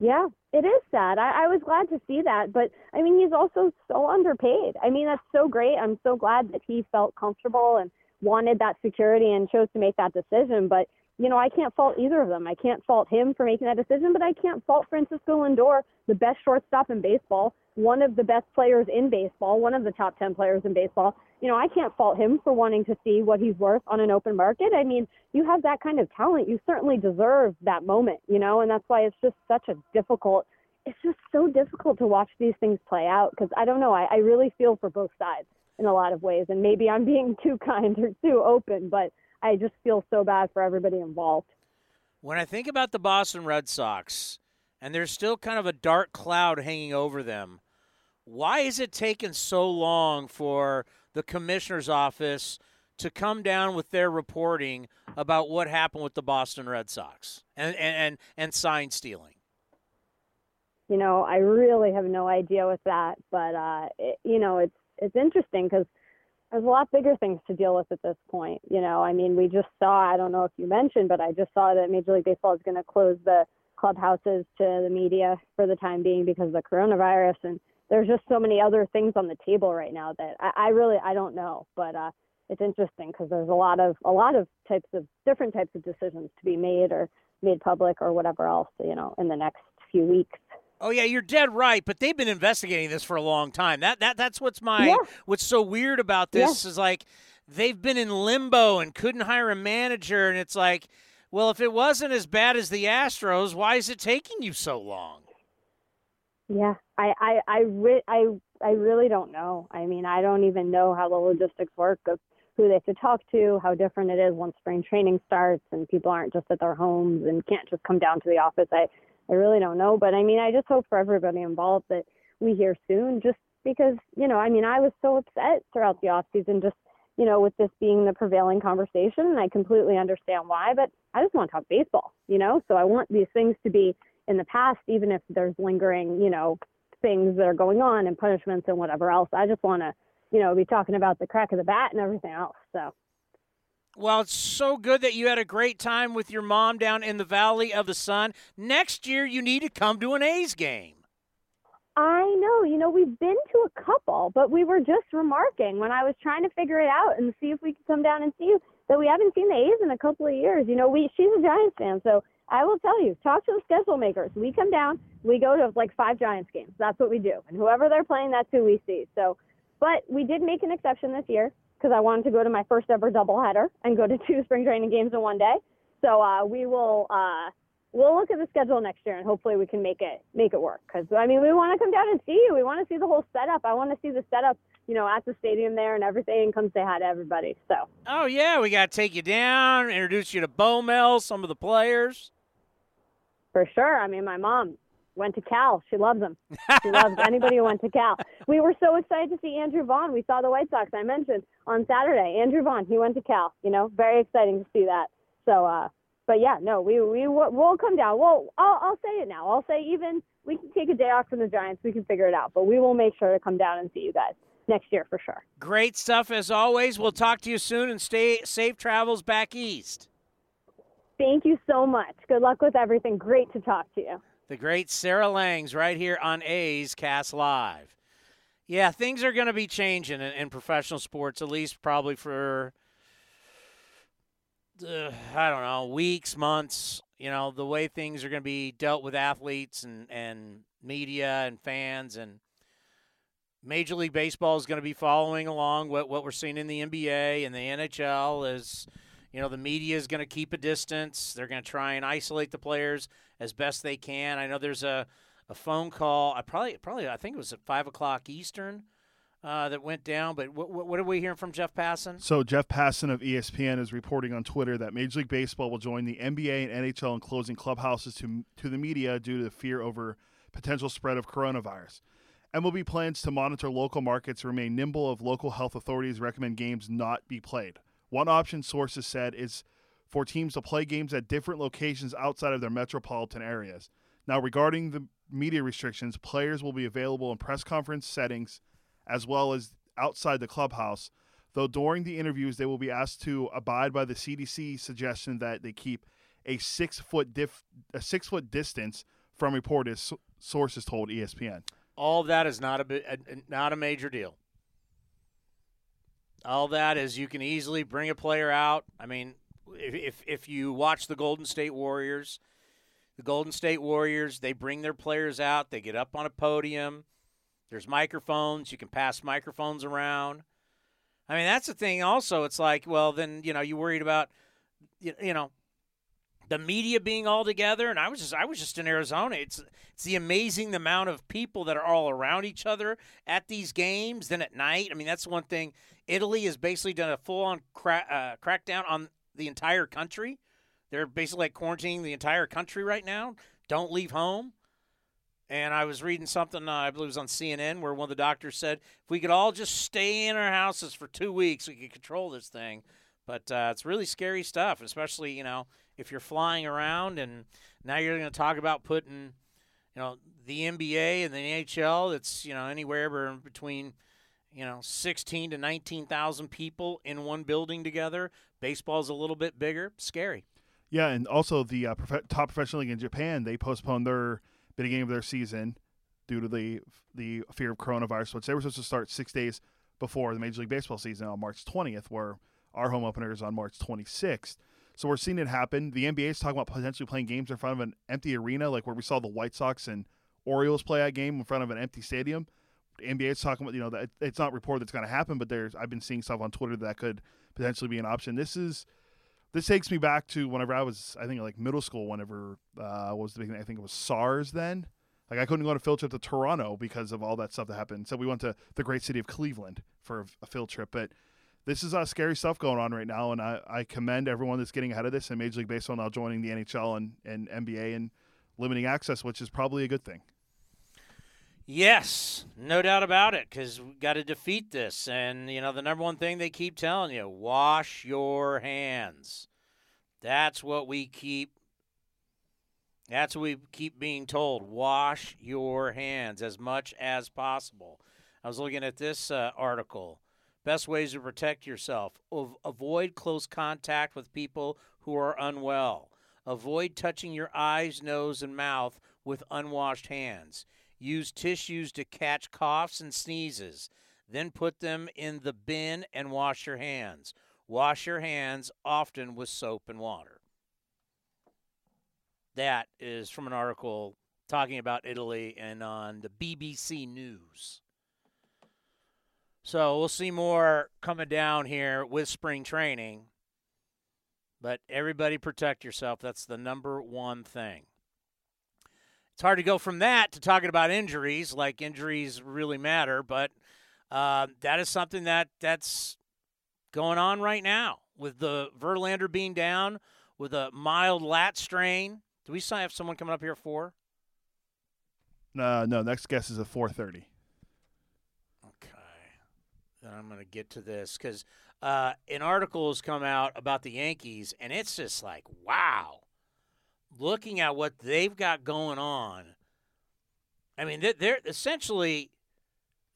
Yeah, it is sad. I, I was glad to see that. But, I mean, he's also so underpaid. I mean, that's so great. I'm so glad that he felt comfortable and wanted that security and chose to make that decision. But, you know, I can't fault either of them. I can't fault him for making that decision, but I can't fault Francisco Lindor, the best shortstop in baseball, one of the best players in baseball, one of the top ten players in baseball. You know, I can't fault him for wanting to see what he's worth on an open market. I mean, you have that kind of talent. You certainly deserve that moment, you know, and that's why it's just such a difficult, it's just so difficult to watch these things play out because I don't know, I, I really feel for both sides in a lot of ways, and maybe I'm being too kind or too open, but I just feel so bad for everybody involved. When I think about the Boston Red Sox and there's still kind of a dark cloud hanging over them. Why is it taking so long for the commissioner's office to come down with their reporting about what happened with the Boston Red Sox and, and, and, and sign stealing? You know, I really have no idea with that, but, uh, it, you know, it's it's interesting because there's a lot bigger things to deal with at this point. You know, I mean, we just saw, I don't know if you mentioned, but I just saw that Major League Baseball is going to close the clubhouses to the media for the time being because of the coronavirus. And there's just so many other things on the table right now that I, I really, I don't know, but uh, it's interesting because there's a lot of, a lot of types of different types of decisions to be made or made public or whatever else, you know, in the next few weeks. Oh, yeah, you're dead right, but they've been investigating this for a long time. That that That's what's my yeah. what's so weird about this yeah. is, like, they've been in limbo and couldn't hire a manager, and it's like, well, if it wasn't as bad as the Astros, why is it taking you so long? Yeah, I I, I, re- I, I really don't know. I mean, I don't even know how the logistics work of who they have to talk to, how different it is once spring training starts and people aren't just at their homes and can't just come down to the office. I I really don't know. But, I mean, I just hope for everybody involved that we hear soon just because, you know, I mean, I was so upset throughout the offseason just, you know, with this being the prevailing conversation. And I completely understand why, but I just want to talk baseball, you know. So I want these things to be in the past, even if there's lingering, you know, things that are going on and punishments and whatever else. I just want to, you know, be talking about the crack of the bat and everything else. So. Well, it's so good that you had a great time with your mom down in the Valley of the Sun. Next year, you need to come to an A's game. I know. You know, we've been to a couple, but we were just remarking when I was trying to figure it out and see if we could come down and see you that we haven't seen the A's in a couple of years. You know, we she's a Giants fan, so I will tell you, talk to the schedule makers. We come down, we go to like five Giants games. That's what we do. And whoever they're playing, that's who we see. So, but we did make an exception this year, because I wanted to go to my first ever doubleheader and go to two spring training games in one day. So uh, we will uh, we'll look at the schedule next year, and hopefully we can make it make it work. Because, I mean, we want to come down and see you. We want to see the whole setup. I want to see the setup, you know, at the stadium there and everything, and come say hi to everybody. So. Oh, yeah, we got to take you down, introduce you to Bomel, some of the players. For sure. I mean, my mom went to Cal. She loves him. She loves anybody who went to Cal. We were so excited to see Andrew Vaughn. We saw the White Sox, I mentioned, on Saturday. Andrew Vaughn, he went to Cal. You know, very exciting to see that. So, uh, but, yeah, no, we, we, we'll come down. We'll, I'll, I'll say it now. I'll say even we can take a day off from the Giants. We can figure it out. But we will make sure to come down and see you guys next year for sure. Great stuff, as always. We'll talk to you soon, and stay safe travels back east. Thank you so much. Good luck with everything. Great to talk to you. The great Sarah Langs right here on A's Cast Live. Yeah, things are going to be changing in, in professional sports, at least probably for, uh, I don't know, weeks, months. You know, the way things are going to be dealt with athletes and, and media and fans. And Major League Baseball is going to be following along what, what we're seeing in the N B A and the N H L is – you know, the media is going to keep a distance. They're going to try and isolate the players as best they can. I know there's a, a phone call. I probably, probably, I think it was at five o'clock Eastern uh, that went down. But what, what are we hearing from Jeff Passan? So Jeff Passan of E S P N is reporting on Twitter that Major League Baseball will join the N B A and N H L in closing clubhouses to to the media due to the fear over potential spread of coronavirus. M L B plans to monitor local markets, remain nimble if local health authorities recommend games not be played. One option, sources said, is for teams to play games at different locations outside of their metropolitan areas. Now, regarding the media restrictions, players will be available in press conference settings as well as outside the clubhouse, though during the interviews they will be asked to abide by the C D C suggestion that they keep a six-foot dif- a six-foot distance from reporters, sources told E S P N. All that is not a, a not a major deal. All that is you can easily bring a player out. I mean, if if you watch the Golden State Warriors, the Golden State Warriors, they bring their players out. They get up on a podium. There's microphones. You can pass microphones around. I mean, that's the thing also. It's like, well, then, you know, you worried about, you, you know, the media being all together. And I was just I was just in Arizona. It's it's the amazing amount of people that are all around each other at these games. Then at night, I mean, that's one thing. Italy has basically done a full-on crack, uh, crackdown on the entire country. They're basically like quarantining the entire country right now. Don't leave home. And I was reading something, uh, I believe it was on C N N, where one of the doctors said, if we could all just stay in our houses for two weeks, we could control this thing. But uh, it's really scary stuff, especially, you know, if you're flying around and now you're going to talk about putting, you know, the N B A and the N H L, it's, you know, anywhere between, you know, sixteen to nineteen thousand people in one building together. Baseball's a little bit bigger. Scary. Yeah, and also the uh, prof- top professional league in Japan, they postponed their beginning of their season due to the the fear of coronavirus, which they were supposed to start six days before the Major League Baseball season on March twentieth, where our home opener is on March twenty-sixth. So we're seeing it happen. The N B A is talking about potentially playing games in front of an empty arena, like where we saw the White Sox and Orioles play a game in front of an empty stadium. The N B A is talking about, you know, that it's not reported that's going to happen, but there's I've been seeing stuff on Twitter that could potentially be an option. This is this takes me back to whenever I was, I think, like middle school. Whenever uh, what was the big thing? I think it was SARS then. Like I couldn't go on a field trip to Toronto because of all that stuff that happened. So we went to the great city of Cleveland for a field trip, but. This is uh, scary stuff going on right now, and I, I commend everyone that's getting ahead of this and Major League Baseball now joining the N H L and, and N B A and limiting access, which is probably a good thing. Yes, no doubt about it, because we've got to defeat this. And, you know, the number one thing they keep telling you, wash your hands. That's what we keep That's what we keep being told, wash your hands as much as possible. I was looking at this uh, article. Best ways to protect yourself. Avoid close contact with people who are unwell. Avoid touching your eyes, nose, and mouth with unwashed hands. Use tissues to catch coughs and sneezes. Then put them in the bin and wash your hands. Wash your hands often with soap and water. That is from an article talking about Italy and on the B B C News. So we'll see more coming down here with spring training. But everybody protect yourself. That's the number one thing. It's hard to go from that to talking about injuries, like injuries really matter. But uh, that is something that, that's going on right now with the Verlander being down with a mild lat strain. Do we still have someone coming up here at four? No, no. Next guest is at four thirty. I'm going to get to this because uh, an article has come out about the Yankees, and it's just like, wow, looking at what they've got going on. I mean, they're, they're essentially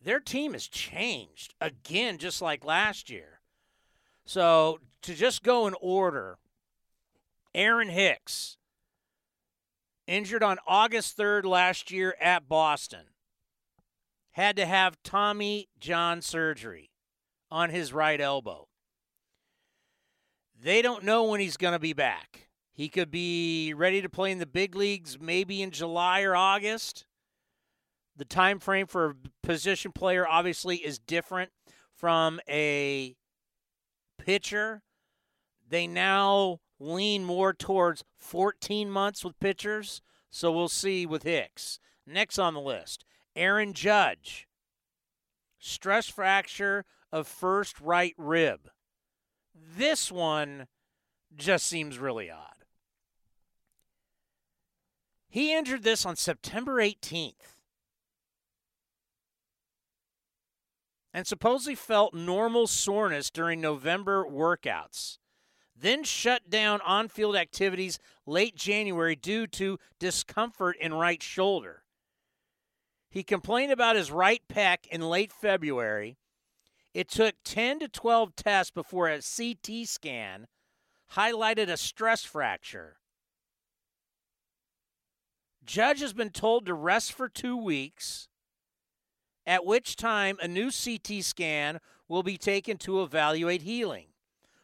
their team has changed again, just like last year. So to just go in order, Aaron Hicks, injured on August third last year at Boston. Had to have Tommy John surgery on his right elbow. They don't know when he's going to be back. He could be ready to play in the big leagues maybe in July or August. The time frame for a position player obviously is different from a pitcher. They now lean more towards fourteen months with pitchers, so we'll see with Hicks. Next on the list. Aaron Judge, stress fracture of first right rib. This one just seems really odd. He injured this on September eighteenth and supposedly felt normal soreness during November workouts, then shut down on-field activities late January due to discomfort in right shoulder. He complained about his right pec in late February. It took ten to twelve tests before a C T scan highlighted a stress fracture. Judge has been told to rest for two weeks, at which time a new C T scan will be taken to evaluate healing.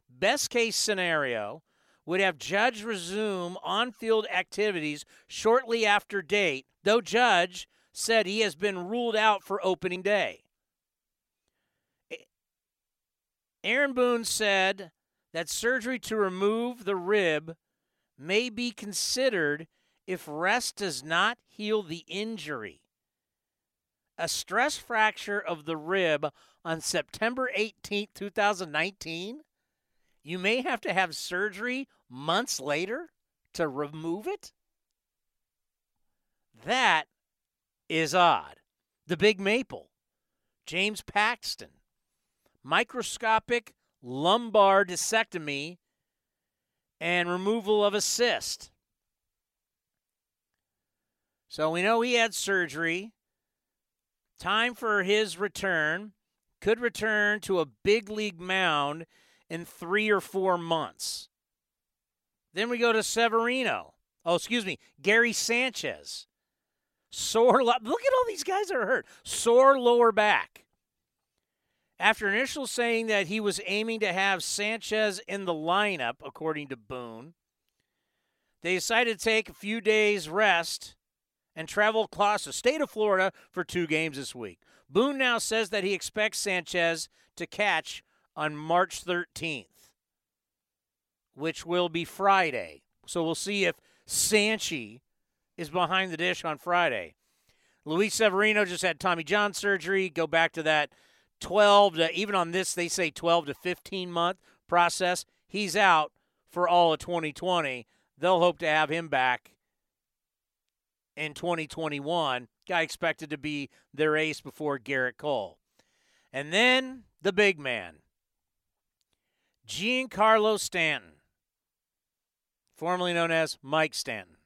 Best case scenario would have Judge resume on-field activities shortly after date, though Judge said he has been ruled out for opening day. Aaron Boone said that surgery to remove the rib may be considered if rest does not heal the injury. A stress fracture of the rib on September eighteenth, twenty nineteen? You may have to have surgery months later to remove it? That is odd. The Big Maple, James Paxton, microscopic lumbar discectomy and removal of a cyst. So we know he had surgery. Time for his return. Could return to a big league mound in three or four months. Then we go to Severino. Oh, excuse me, Gary Sanchez. Sore, look at all these guys that are hurt. Sore lower back. After initial saying that he was aiming to have Sanchez in the lineup, according to Boone, they decided to take a few days rest and travel across the state of Florida for two games this week. Boone now says that he expects Sanchez to catch on March thirteenth, which will be Friday. So we'll see if Sanchi is behind the dish on Friday. Luis Severino just had Tommy John surgery. Go back to that twelve to, even on this, they say twelve to fifteen month process. He's out for all of twenty twenty. They'll hope to have him back in twenty twenty-one. Guy expected to be their ace before Gerrit Cole. And then the big man, Giancarlo Stanton, formerly known as Mike Stanton.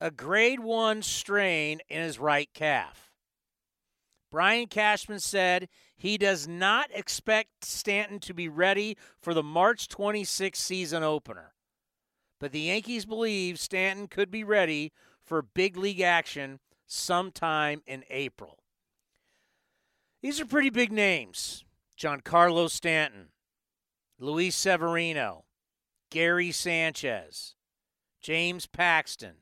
A grade one strain in his right calf. Brian Cashman said he does not expect Stanton to be ready for the March twenty-sixth season opener, but the Yankees believe Stanton could be ready for big league action sometime in April. These are pretty big names. Giancarlo Stanton, Luis Severino, Gary Sanchez, James Paxton,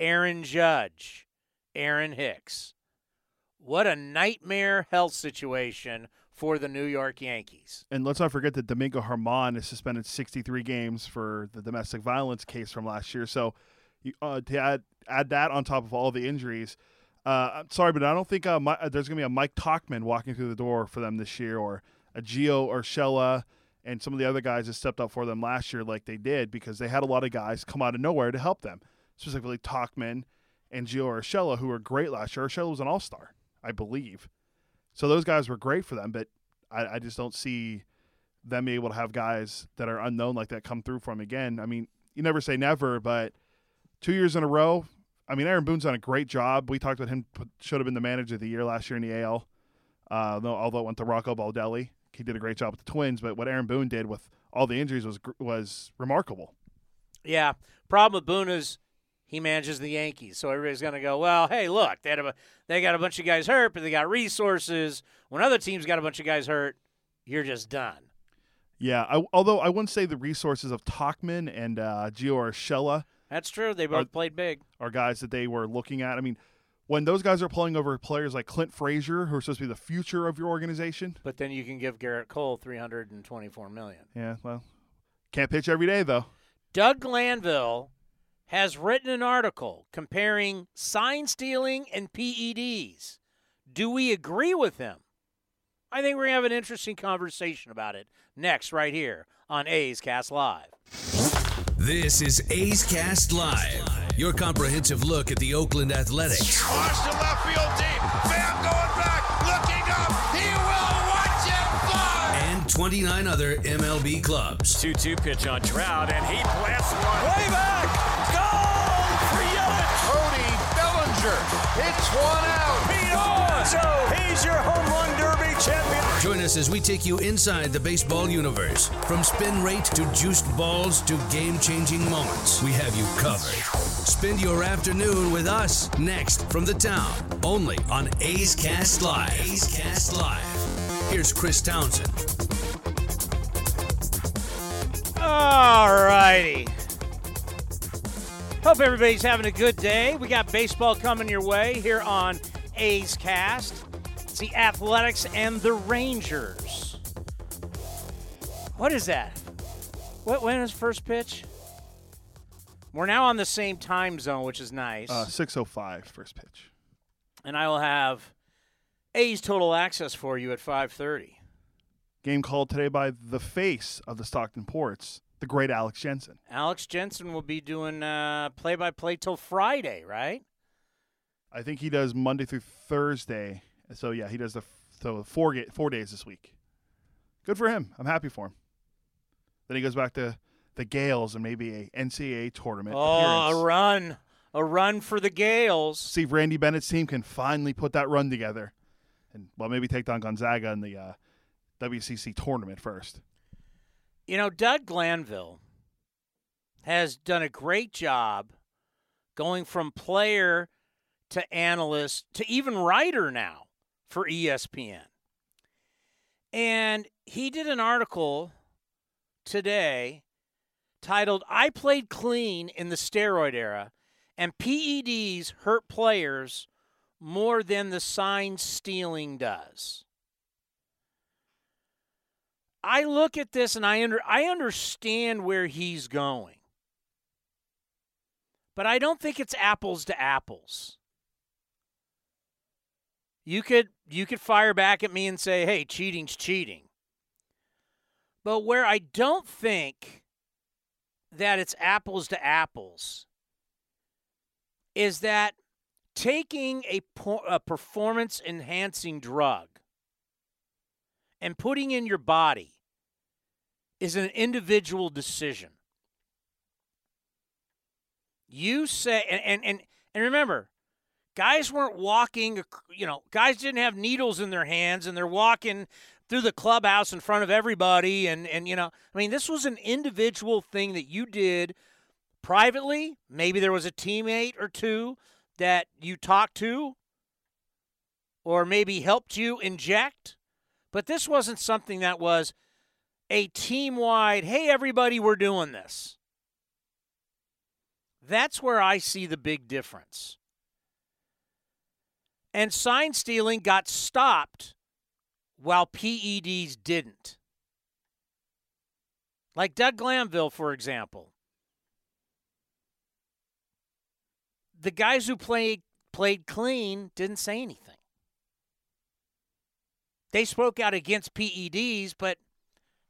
Aaron Judge, Aaron Hicks. What a nightmare health situation for the New York Yankees. And let's not forget that Domingo Germán is suspended sixty-three games for the domestic violence case from last year. So you, uh, to add, add that on top of all the injuries, uh, I'm sorry, but I don't think uh, my, there's going to be a Mike Tauchman walking through the door for them this year, or a Gio Urshela and some of the other guys that stepped up for them last year like they did, because they had a lot of guys come out of nowhere to help them. Specifically Tauchman and Gio Urshela, who were great last year. Urshela was an all-star, I believe. So those guys were great for them, but I, I just don't see them being able to have guys that are unknown like that come through for them again. I mean, you never say never, but two years in a row, I mean, Aaron Boone's done a great job. We talked about him, should have been the manager of the year last year in the A L, uh, although it went to Rocco Baldelli. He did a great job with the Twins, but what Aaron Boone did with all the injuries was was remarkable. Yeah, problem with Boone is he manages the Yankees, so everybody's going to go, well, hey, look, they had a, they got a bunch of guys hurt, but they got resources. When other teams got a bunch of guys hurt, you're just done. Yeah, I, although I wouldn't say the resources of Tauchman and uh, Gio Urshela. That's true. They both are, played big. Are guys that they were looking at. I mean, when those guys are playing over players like Clint Frazier, who are supposed to be the future of your organization. But then you can give Gerrit Cole three hundred twenty-four million dollars. Yeah, well, can't pitch every day, though. Doug Glanville has written an article comparing sign stealing and P E Ds. Do we agree with him? I think we're going to have an interesting conversation about it next right here on A's Cast Live. This is A's Cast Live, your comprehensive look at the Oakland Athletics. Watch the left field deep. Bam going back, looking up. He will watch it fly. And twenty-nine other M L B clubs. two-two pitch on Trout, and he blasts one. Way back. It's one out. Pete Rose, he's your home run derby champion. Join us as we take you inside the baseball universe. From spin rate to juiced balls to game-changing moments, we have you covered. Spend your afternoon with us next from the town, only on A's Cast Live. A's Cast Live. Here's Chris Townsend. All righty. Hope everybody's having a good day. We got baseball coming your way here on A's Cast. It's the Athletics and the Rangers. What is that? What, when is first pitch? We're now on the same time zone, which is nice. Uh, six oh five, first pitch. And I will have A's Total Access for you at five thirty. Game called today by the face of the Stockton Ports, the great Alex Jensen. Alex Jensen will be doing uh, play-by-play till Friday, right? I think he does Monday through Thursday. So, yeah, he does the so four four days this week. Good for him. I'm happy for him. Then he goes back to the Gales and maybe a N C double A tournament Oh, appearance. a run. A run for the Gales. See if Randy Bennett's team can finally put that run together. And, well, maybe take down Gonzaga in the uh, W C C tournament first. You know, Doug Glanville has done a great job going from player to analyst to even writer now for E S P N. And he did an article today titled, "I Played Clean in the Steroid Era, and P E Ds Hurt Players More Than the Sign Stealing Does." I look at this and I under I understand where he's going. But I don't think it's apples to apples. You could you could fire back at me and say, hey, cheating's cheating. But where I don't think that it's apples to apples is that taking a, a performance-enhancing drug and putting in your body is an individual decision. You say, and, and, and, and remember, guys weren't walking, you know, guys didn't have needles in their hands and they're walking through the clubhouse in front of everybody. And, and, you know, I mean, this was an individual thing that you did privately. Maybe there was a teammate or two that you talked to or maybe helped you inject. But this wasn't something that was a team-wide, hey, everybody, we're doing this. That's where I see the big difference. And sign stealing got stopped while P E Ds didn't. Like Doug Glanville, for example. The guys who played played clean didn't say anything. They spoke out against P E Ds, but,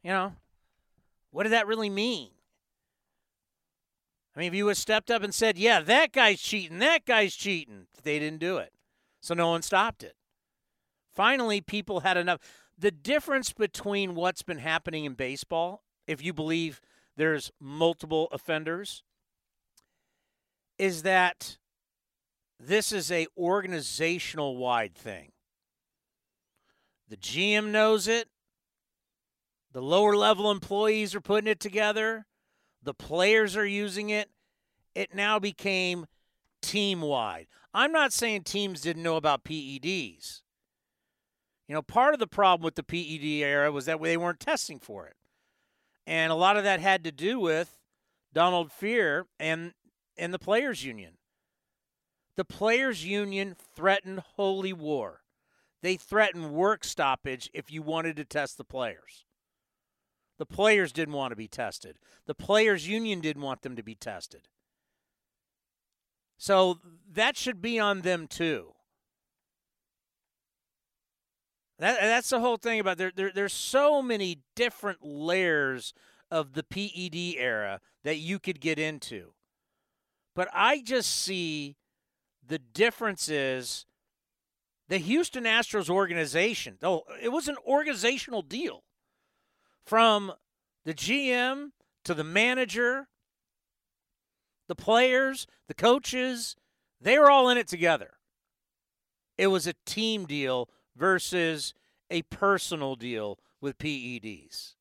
you know, what did that really mean? I mean, if you would have stepped up and said, yeah, that guy's cheating, that guy's cheating, they didn't do it. So no one stopped it. Finally, people had enough. The difference between what's been happening in baseball, if you believe there's multiple offenders, is that this is a organizational-wide thing. The G M knows it. The lower-level employees are putting it together. The players are using it. It now became team-wide. I'm not saying teams didn't know about P E Ds. You know, part of the problem with the P E D era was that they weren't testing for it. And a lot of that had to do with Donald Fear and, and the Players Union. The Players Union threatened holy war. They threatened work stoppage if you wanted to test the players. The players didn't want to be tested. The Players Union didn't want them to be tested. So that should be on them too. That, that's the whole thing about there, there. There's so many different layers of the P E D era that you could get into. But I just see the difference is the Houston Astros organization, though it was an organizational deal. From the G M to the manager, the players, the coaches, they were all in it together. It was a team deal versus a personal deal with P E Ds.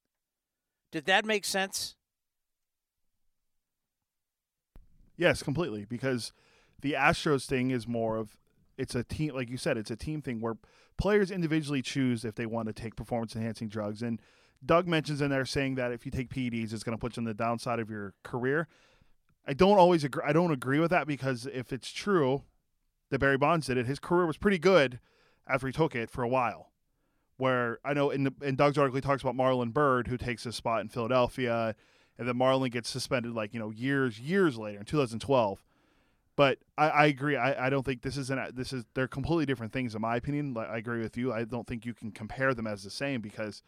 Did that make sense? Yes, completely, because the Astros thing is more of it's a team, like you said, it's a team thing where players individually choose if they want to take performance-enhancing drugs, and Doug mentions in there saying that if you take P E Ds, it's going to put you on the downside of your career. I don't always agree. I don't agree with that because if it's true that Barry Bonds did it, his career was pretty good after he took it for a while. Where I know in, the, in Doug's article, he talks about Marlon Byrd, who takes his spot in Philadelphia, and then Marlon gets suspended like, you know, years, years later in two thousand twelve. But I, I agree. I, I don't think this is an, this is, they're completely different things in my opinion. I agree with you. I don't think you can compare them as the same because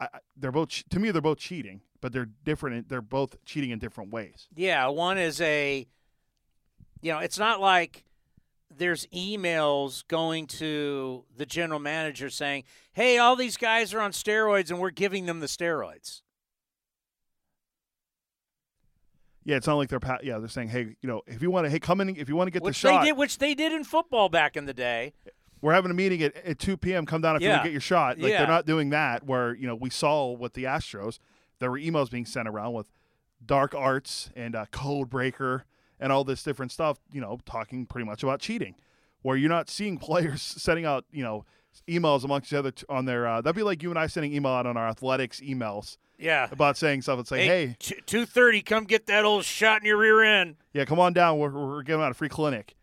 I, they're both to me. They're both cheating, but they're different. They're both cheating in different ways. Yeah, one is a, you know, it's not like there's emails going to the general manager saying, hey, all these guys are on steroids and we're giving them the steroids. Yeah, it's not like they're pa- – yeah, they're saying, hey, you know, if you want to – hey, come in if you want to get which the shot. They did, which they did in football back in the day. We're having a meeting at, at two p.m. Come down if yeah. you want to get your shot. Like yeah. They're not doing that where, you know, we saw with the Astros, there were emails being sent around with Dark Arts and uh, Code Breaker and all this different stuff, you know, talking pretty much about cheating, where you're not seeing players sending out, you know, emails amongst each other t- on their uh, – that'd be like you and I sending email out on our athletics emails. Yeah. About saying stuff and saying, hey. hey two thirty, come get that old shot in your rear end. Yeah, come on down. We're, we're giving out a free clinic.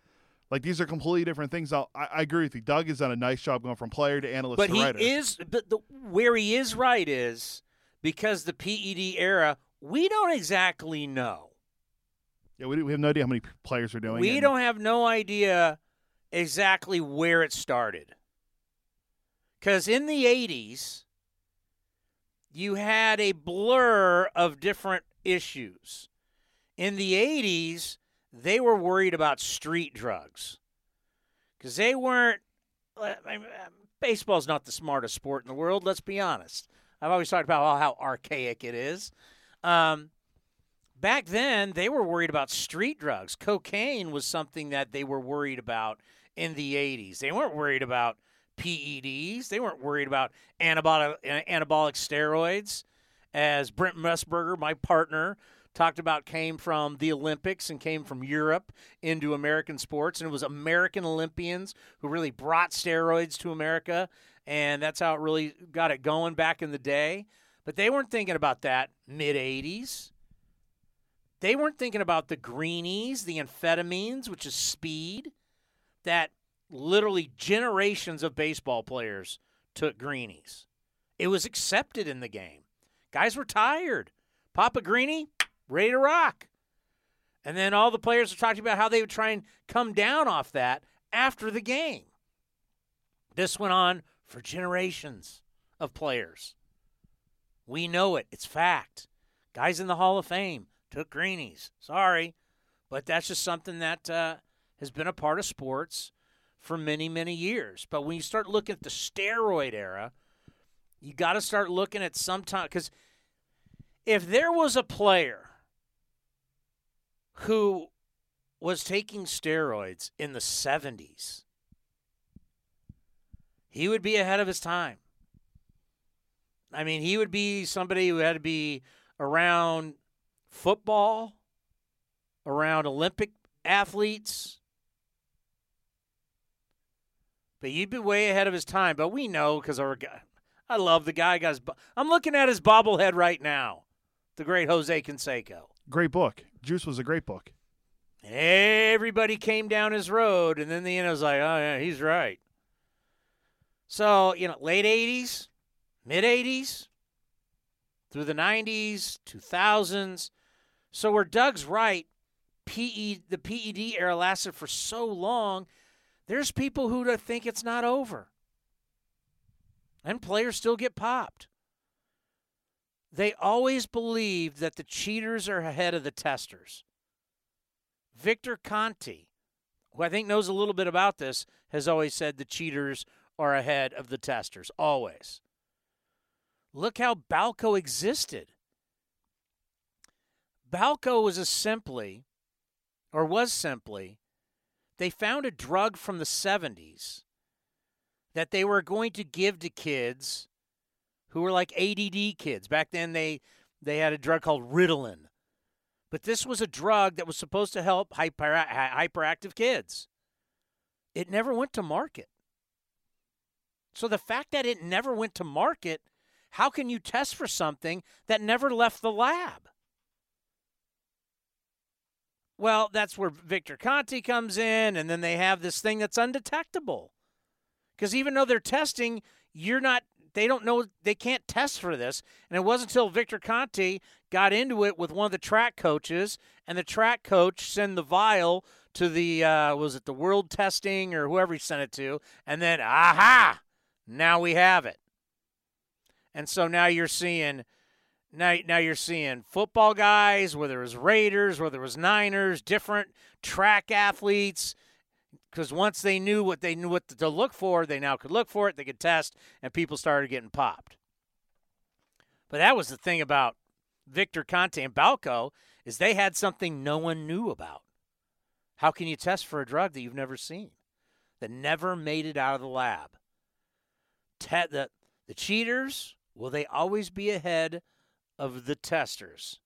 Like, these are completely different things. I'll, I, I agree with you. Doug has done a nice job going from player to analyst but to writer. But he is – but the, where he is right is because the P E D era, we don't exactly know. Yeah, we, do, we have no idea how many players are doing we it. We don't have no idea exactly where it started. Because in the eighties – you had a blur of different issues. In the eighties, they were worried about street drugs because they weren't I mean, – baseball's not the smartest sport in the world, let's be honest. I've always talked about how archaic it is. Um, back then, they were worried about street drugs. Cocaine was something that they were worried about in the eighties. They weren't worried about P E Ds. They weren't worried about anabolic, anabolic steroids, as Brent Musburger, my partner, talked about came from the Olympics and came from Europe into American sports, and it was American Olympians who really brought steroids to America, and that's how it really got it going back in the day. But they weren't thinking about that mid-eighties. They weren't thinking about the greenies, the amphetamines, which is speed, that literally generations of baseball players took greenies. It was accepted in the game. Guys were tired. Pop a greenie, ready to rock. And then all the players are talking about how they would try and come down off that after the game. This went on for generations of players. We know it. It's fact. Guys in the Hall of Fame took greenies. Sorry. But that's just something that uh, has been a part of sports for many, many years. But when you start looking at the steroid era, you got to start looking at some time. Because if there was a player who was taking steroids in the seventies, he would be ahead of his time. I mean, he would be somebody who had to be around football, around Olympic athletes. But you'd be way ahead of his time. But we know because our guy, I love the guy. Guys, I'm looking at his bobblehead right now. The great Jose Canseco. Great book. Juice was a great book. Everybody came down his road, and then the end I was like, oh yeah, he's right. So you know, late eighties, mid eighties, through the nineties, two thousands. So where Doug's right, P E the P E D era lasted for so long. There's people who think it's not over. And players still get popped. They always believe that the cheaters are ahead of the testers. Victor Conte, who I think knows a little bit about this, has always said the cheaters are ahead of the testers, always. Look how Balco existed. Balco was a simply, or was simply, they found a drug from the seventies that they were going to give to kids who were like A D D kids. Back then they, they had a drug called Ritalin. But this was a drug that was supposed to help hyper, hyperactive kids. It never went to market. So the fact that it never went to market, how can you test for something that never left the lab? Well, that's where Victor Conte comes in, and then they have this thing that's undetectable. Because even though they're testing, you're not they don't know they can't test for this. And it wasn't until Victor Conte got into it with one of the track coaches, and the track coach sent the vial to the uh, was it the World Testing or whoever he sent it to, and then aha, now we have it. And so now you're seeing Now, now you're seeing football guys, whether it was Raiders, whether it was Niners, different track athletes, because once they knew what they knew what to look for, they now could look for it, they could test, and people started getting popped. But that was the thing about Victor Conte and Balco, is they had something no one knew about. How can you test for a drug that you've never seen, that never made it out of the lab? Te- the, the cheaters, will they always be ahead of the testers?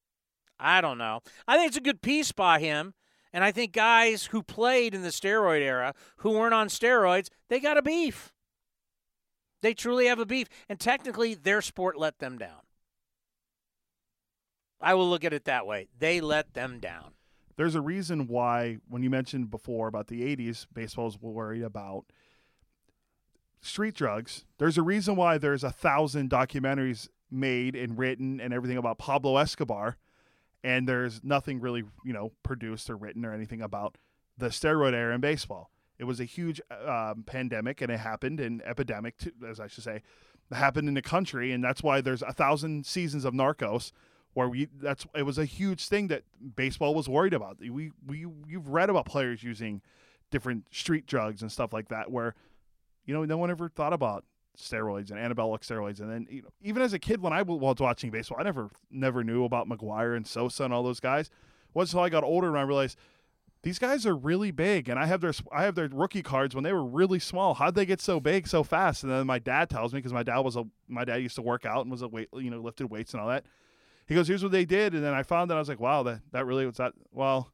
I don't know. I think it's a good piece by him, and I think guys who played in the steroid era, who weren't on steroids, they got a beef. They truly have a beef, and technically their sport let them down. I will look at it that way. They let them down. There's a reason why, when you mentioned before about the eighties, baseball's worried about street drugs. There's a reason why there's a thousand documentaries made and written and everything about Pablo Escobar, and there's nothing really, you know, produced or written or anything about the steroid era in baseball. It was a huge um, pandemic, and it happened, an epidemic, too, as I should say, it happened in the country, and that's why there's a thousand seasons of Narcos. Where we that's it was a huge thing that baseball was worried about. We we you've read about players using different street drugs and stuff like that, where, you know, no one ever thought about steroids and anabolic steroids. And then, you know, even as a kid, when I was watching baseball, I never never knew about McGwire and Sosa and all those guys. It wasn't until I got older and I realized these guys are really big, and I have their I have their rookie cards when they were really small. How'd they get so big so fast? And then my dad tells me, because my dad was a my dad used to work out and was a weight you know lifted weights and all that. He goes, here's what they did, and then I found that I was like, wow, that, that really was that. Well,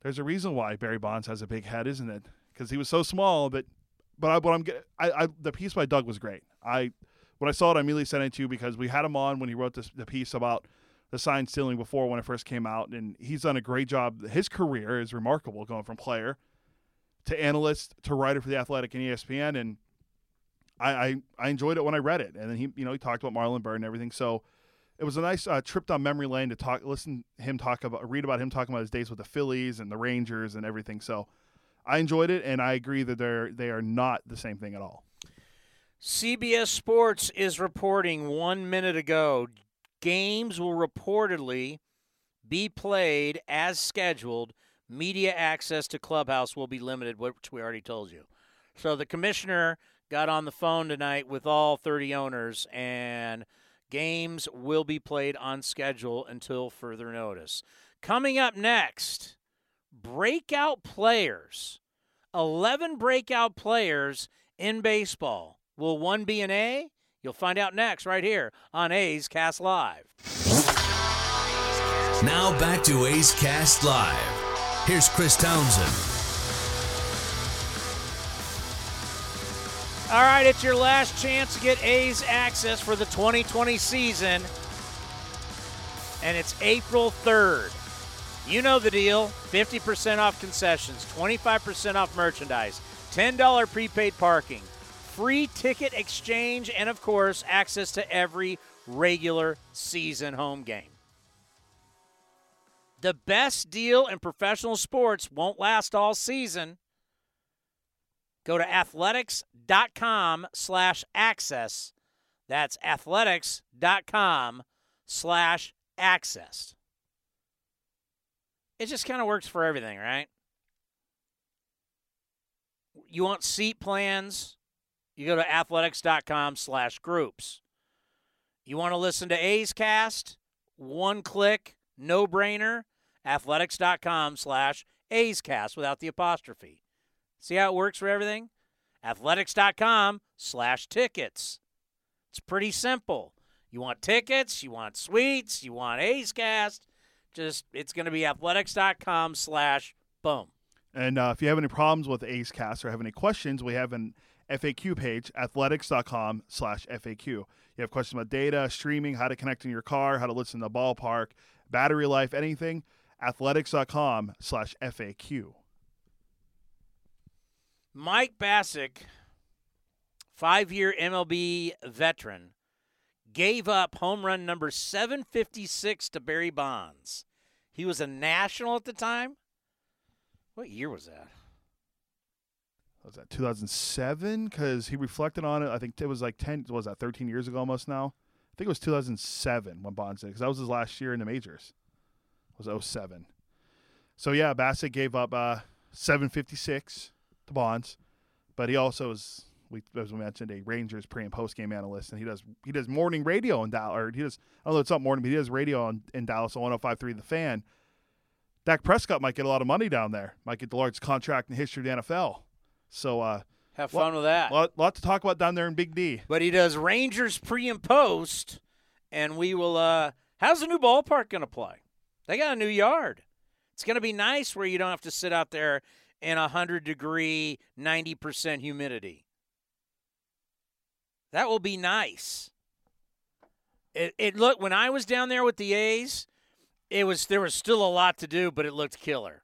there's a reason why Barry Bonds has a big head, isn't it? Because he was so small. But but I, what I'm get, I, I the piece by Doug was great. I when I saw it, I immediately sent it to you because we had him on when he wrote this the piece about the sign stealing before when it first came out, and he's done a great job. His career is remarkable, going from player to analyst to writer for The Athletic and E S P N, and I I, I enjoyed it when I read it. And then he you know he talked about Marlon Byrd and everything, so. It was a nice uh, trip down memory lane to talk, listen him talk about, read about him talking about his days with the Phillies and the Rangers and everything. So, I enjoyed it, and I agree that they're they are not the same thing at all. C B S Sports is reporting one minute ago, games will reportedly be played as scheduled. Media access to Clubhouse will be limited, which we already told you. So the commissioner got on the phone tonight with all thirty owners, and games will be played on schedule until further notice. Coming up next, breakout players. eleven breakout players in baseball. Will one be an A? You'll find out next right here on A's Cast Live. Now back to A's Cast Live. Here's Chris Townsend. All right, it's your last chance to get A's access for the twenty twenty season, and it's April third. You know the deal, fifty percent off concessions, twenty-five percent off merchandise, ten dollars prepaid parking, free ticket exchange, and, of course, access to every regular season home game. The best deal in professional sports won't last all season. Go to athletics.com slash access. That's athletics.com slash access. It just kind of works for everything, right? You want seat plans? You go to athletics.com slash groups. You want to listen to A's Cast? One click, no brainer, athletics.com slash A's Cast without the apostrophe. See how it works for everything? Athletics.com slash tickets. It's pretty simple. You want tickets, you want suites, you want A's Cast. Just, it's going to be athletics.com slash boom. And uh, if you have any problems with A's Cast or have any questions, we have an F A Q page, athletics.com slash FAQ. You have questions about data, streaming, how to connect in your car, how to listen to the ballpark, battery life, anything, athletics.com slash FAQ. Mike Bassitt, five-year M L B veteran, gave up home run number seven fifty-six to Barry Bonds. He was a national at the time. What year was that? Was that two thousand seven? Because he reflected on it. I think it was like ten. Was that thirteen years ago almost now? I think it was two thousand seven when Bonds did, because that was his last year in the majors. It was oh seven. So, yeah, Bassitt gave up uh, seven fifty-six. to Bonds, but he also is, we, as we mentioned, a Rangers pre and post game analyst, and he does he does morning radio in Dallas. He does I don't know it's not morning, but he does radio in, in Dallas on one oh five point three The Fan. Dak Prescott might get a lot of money down there. Might get the largest contract in the history of the N F L. So uh, have fun lot, with that. Lot, lot to talk about down there in Big D. But he does Rangers pre and post, and we will. Uh, how's the new ballpark going to play? They got a new yard. It's going to be nice where you don't have to sit out there in one hundred degree, ninety percent humidity. That will be nice. It it looked, when I was down there with the A's, it was there was still a lot to do, but it looked killer.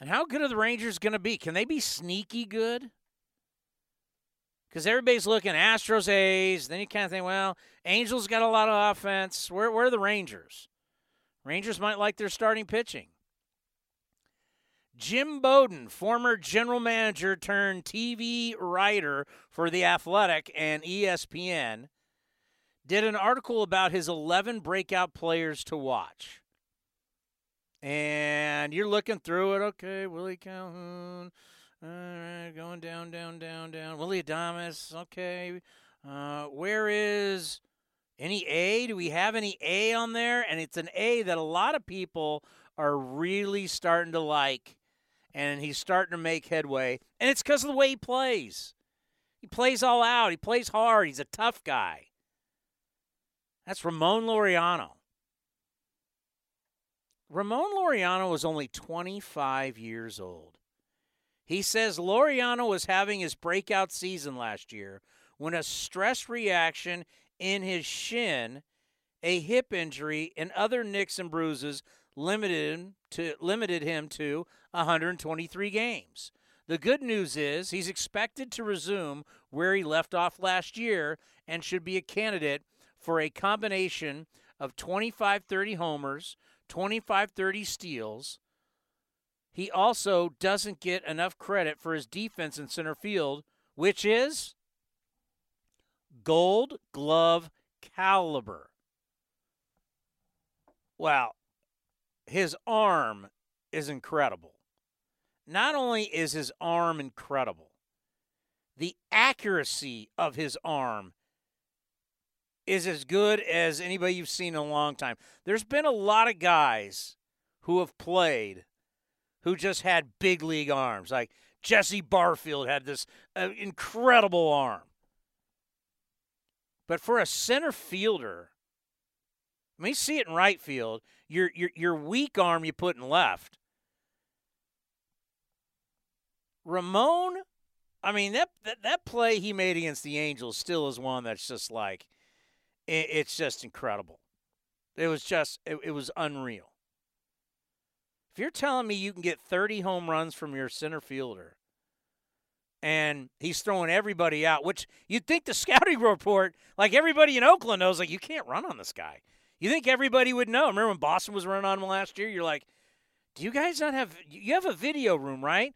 And how good are the Rangers going to be? Can they be sneaky good? Because everybody's looking Astros, A's. Then you kind of think, well, Angels got a lot of offense. Where, where are the Rangers? Rangers might like their starting pitching. Jim Bowden, former general manager turned T V writer for The Athletic and E S P N, did an article about his eleven breakout players to watch. And you're looking through it. Okay, Willie Calhoun. All right, going down, down, down, down. Willie Adames. Okay. Uh, where is any A? Do we have any A on there? And it's an A that a lot of people are really starting to like. And he's starting to make headway. And it's because of the way he plays. He plays all out. He plays hard. He's a tough guy. That's Ramon Laureano. Ramon Laureano was only twenty-five years old. He says Laureano was having his breakout season last year when a stress reaction in his shin, a hip injury, and other nicks and bruises limited him to, limited him to one hundred twenty-three games. The good news is he's expected to resume where he left off last year and should be a candidate for a combination of twenty-five thirty homers, twenty-five thirty steals. He also doesn't get enough credit for his defense in center field, which is Gold Glove caliber. Wow, his arm is incredible. Not only is his arm incredible, the accuracy of his arm is as good as anybody you've seen in a long time. There's been a lot of guys who have played who just had big league arms. Like Jesse Barfield had this uh, incredible arm. But for a center fielder, I mean, you see it in right field. Your, your, your weak arm you put in left. Ramon, I mean, that, that, that play he made against the Angels still is one that's just like, it, it's just incredible. It was just, it, it was unreal. If you're telling me you can get thirty home runs from your center fielder and he's throwing everybody out, which you'd think the scouting report, like everybody in Oakland knows, like you can't run on this guy. You think everybody would know. Remember when Boston was running on him last year? You're like, do you guys not have – you have a video room, right?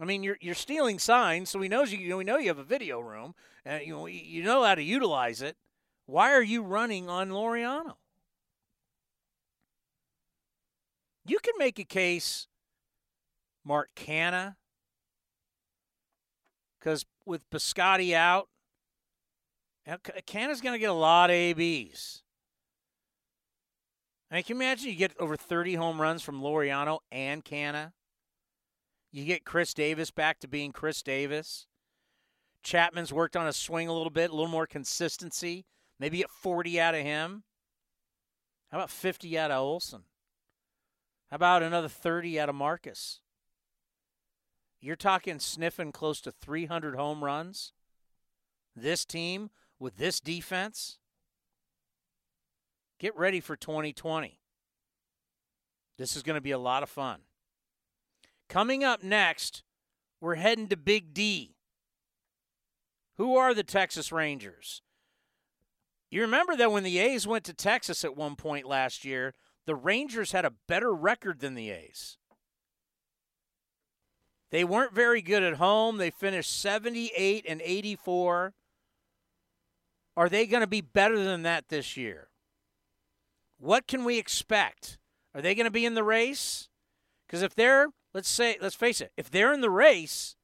I mean, you're you're stealing signs, so we knows you, we know you have a video room. And you, you know how to utilize it. Why are you running on Laureano? You can make a case, Mark Canha, because with Piscotty out, Canna's going to get a lot of A Bs. I mean, can you imagine you get over thirty home runs from Laureano and Canha? You get Chris Davis back to being Chris Davis. Chapman's worked on his swing a little bit, a little more consistency. Maybe get forty out of him. How about fifty out of Olsen? How about another thirty out of Marcus? You're talking sniffing close to three hundred home runs? This team with this defense? Get ready for twenty twenty. This is going to be a lot of fun. Coming up next, we're heading to Big D. Who are the Texas Rangers? You remember that when the A's went to Texas at one point last year, the Rangers had a better record than the A's. They weren't very good at home. They finished seventy-eight and eighty-four. Are they going to be better than that this year? What can we expect? Are they going to be in the race? Because if they're, let's say, let's face it, if they're in the race,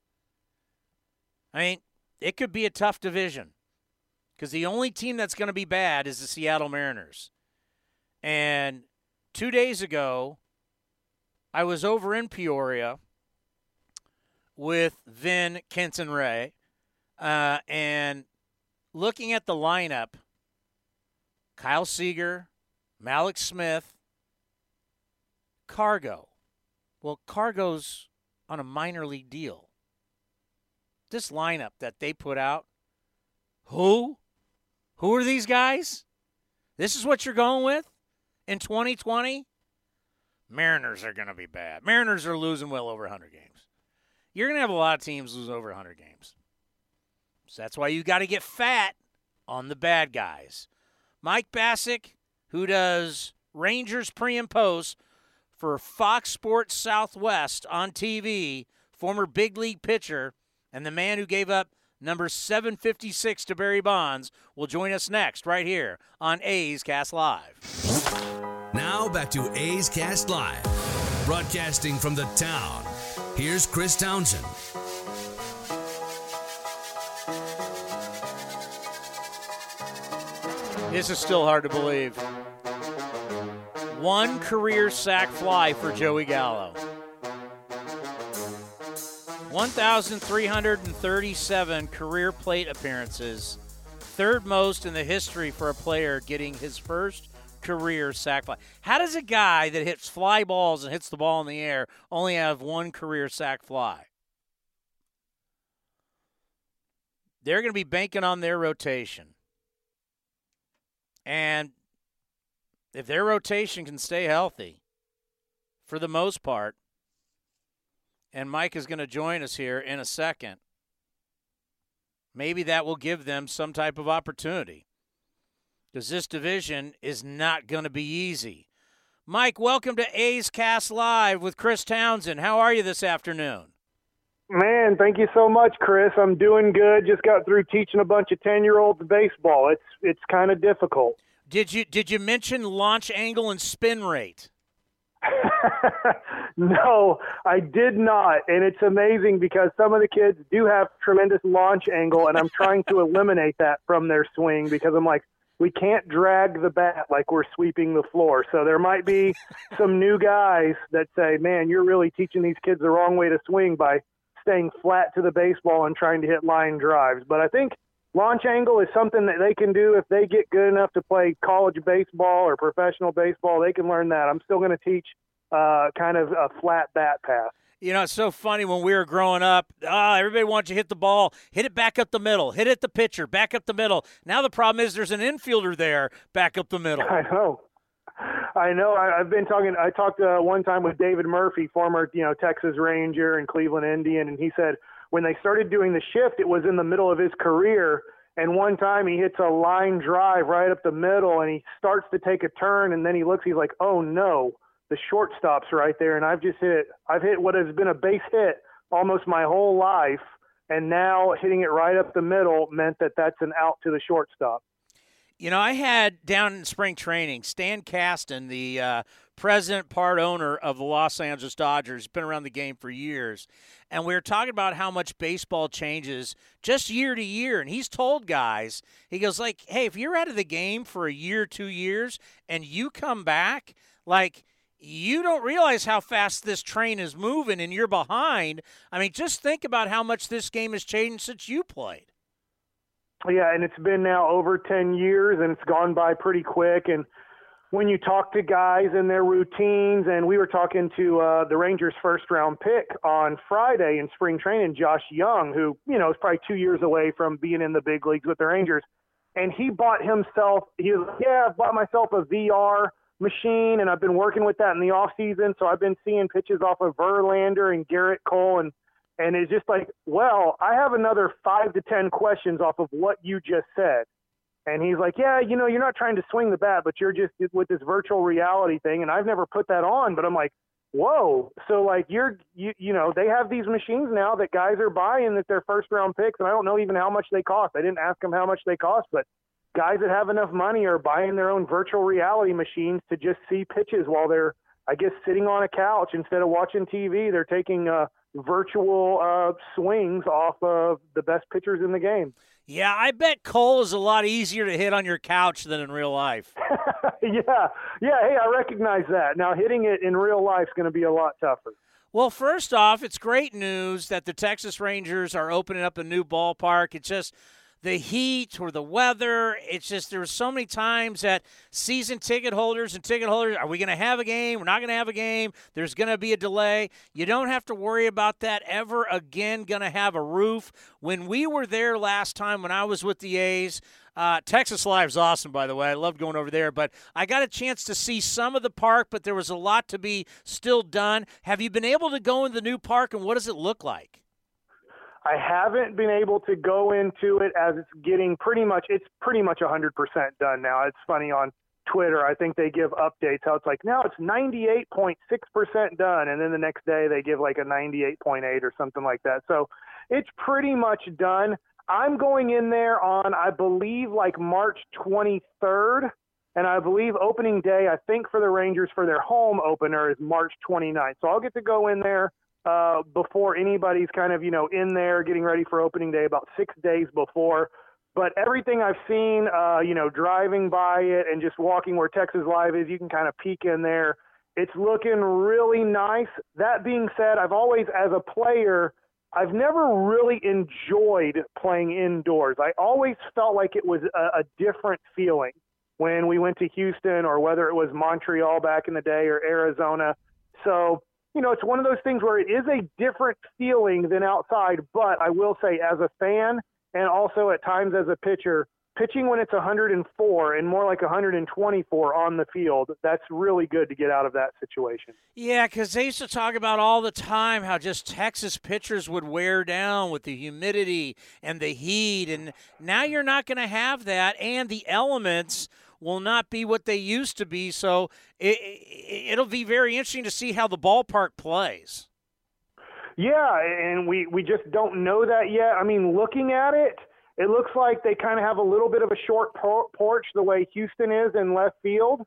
I mean, it could be a tough division. Because the only team that's going to be bad is the Seattle Mariners. And two days ago, I was over in Peoria with Vin, Kent, and Ray, uh, and looking at the lineup, Kyle Seager, Malik Smith, Cargo. Well, Cargo's on a minor league deal. This lineup that they put out, who? Who are these guys? This is what you're going with in twenty twenty? Mariners are going to be bad. Mariners are losing well over one hundred games. You're going to have a lot of teams lose over one hundred games. So that's why you got to get fat on the bad guys. Mike Bassitt, who does Rangers pre and post for Fox Sports Southwest on T V, former big league pitcher, and the man who gave up number seven fifty-six to Barry Bonds, will join us next right here on A's Cast Live. Now back to A's Cast Live, broadcasting from the town. Here's Chris Townsend. This is still hard to believe. One career sac fly for Joey Gallo. one thousand three hundred thirty-seven career plate appearances, third most in the history for a player getting his first career sack fly. How does a guy that hits fly balls and hits the ball in the air only have one career sack fly? They're going to be banking on their rotation. And if their rotation can stay healthy for the most part, and Mike is going to join us here in a second, maybe that will give them some type of opportunity. Because this division is not going to be easy. Mike, welcome to A's Cast Live with Chris Townsend. How are you this afternoon? Man, thank you so much, Chris. I'm doing good. Just got through teaching a bunch of ten-year-olds baseball. It's it's kind of difficult. Did you did you mention launch angle and spin rate? No, I did not. And it's amazing because some of the kids do have tremendous launch angle, and I'm trying to eliminate that from their swing because I'm like, we can't drag the bat like we're sweeping the floor. So there might be some new guys that say, man, you're really teaching these kids the wrong way to swing by staying flat to the baseball and trying to hit line drives. But I think launch angle is something that they can do if they get good enough to play college baseball or professional baseball. They can learn that. I'm still going to teach uh, kind of a flat bat path. You know, it's so funny when we were growing up, ah, everybody wants you to hit the ball, hit it back up the middle, hit it the pitcher, back up the middle. Now the problem is there's an infielder there back up the middle. I know. I know. I, I've been talking – I talked uh, one time with David Murphy, former, you know, Texas Ranger and Cleveland Indian, and he said when they started doing the shift, it was in the middle of his career, and one time he hits a line drive right up the middle, and he starts to take a turn, and then he looks, he's like, oh, no. The shortstop's right there, and I've just hit I've hit what has been a base hit almost my whole life, and now hitting it right up the middle meant that that's an out to the shortstop. You know, I had down in spring training, Stan Kasten, the uh, president, part owner of the Los Angeles Dodgers, has been around the game for years, and we were talking about how much baseball changes just year to year, and he's told guys, he goes like, hey, if you're out of the game for a year, two years, and you come back, like, you don't realize how fast this train is moving and you're behind. I mean, just think about how much this game has changed since you played. Yeah, and it's been now over ten years, and it's gone by pretty quick. And when you talk to guys and their routines, and we were talking to uh, the Rangers' first-round pick on Friday in spring training, Josh Young, who, you know, is probably two years away from being in the big leagues with the Rangers. And he bought himself – he was like, yeah, I bought myself a V R machine, and I've been working with that in the off season. So I've been seeing pitches off of Verlander and Gerrit Cole, and and it's just like, well, I have another five to ten questions off of what you just said. And he's like, yeah, you know, you're not trying to swing the bat, but you're just with this virtual reality thing. And I've never put that on, but I'm like, whoa. So like you're you you know, they have these machines now that guys are buying that they're first round picks, and I don't know even how much they cost. I didn't ask them how much they cost, but guys that have enough money are buying their own virtual reality machines to just see pitches while they're I guess sitting on a couch instead of watching T V, they're taking uh, virtual uh, swings off of the best pitchers in the game. Yeah, I bet Cole is a lot easier to hit on your couch than in real life. yeah, yeah. Hey, I recognize that. Now, hitting it in real life is going to be a lot tougher. Well, first off, it's great news that the Texas Rangers are opening up a new ballpark. It's just the heat or the weather. It's just there's so many times that season ticket holders and ticket holders, are we going to have a game? We're not going to have a game. There's going to be a delay. You don't have to worry about that ever again, going to have a roof. When we were there last time when I was with the A's, Uh, Texas Live's awesome, by the way. I love going over there. But I got a chance to see some of the park, but there was a lot to be still done. Have you been able to go in the new park, and what does it look like? I haven't been able to go into it as it's getting pretty much – it's pretty much one hundred percent done now. It's funny on Twitter. I think they give updates how it's like, now it's ninety-eight point six percent done, and then the next day they give like a ninety-eight point eight or something like that. So it's pretty much done. I'm going in there on, I believe, like March twenty-third, and I believe opening day, I think, for the Rangers for their home opener is March twenty-ninth. So I'll get to go in there uh, before anybody's kind of, you know, in there getting ready for opening day about six days before. But everything I've seen, uh, you know, driving by it and just walking where Texas Live is, you can kind of peek in there. It's looking really nice. That being said, I've always, as a player, I've never really enjoyed playing indoors. I always felt like it was a, a different feeling when we went to Houston or whether it was Montreal back in the day or Arizona. So, you know, it's one of those things where it is a different feeling than outside, but I will say as a fan and also at times as a pitcher, pitching when it's one hundred four and more like one hundred twenty-four on the field, that's really good to get out of that situation. Yeah, because they used to talk about all the time how just Texas pitchers would wear down with the humidity and the heat, and now you're not going to have that, and the elements will not be what they used to be, so it, it, it'll be very interesting to see how the ballpark plays. Yeah, and we, we just don't know that yet. I mean, looking at it, it looks like they kind of have a little bit of a short por- porch the way Houston is in left field.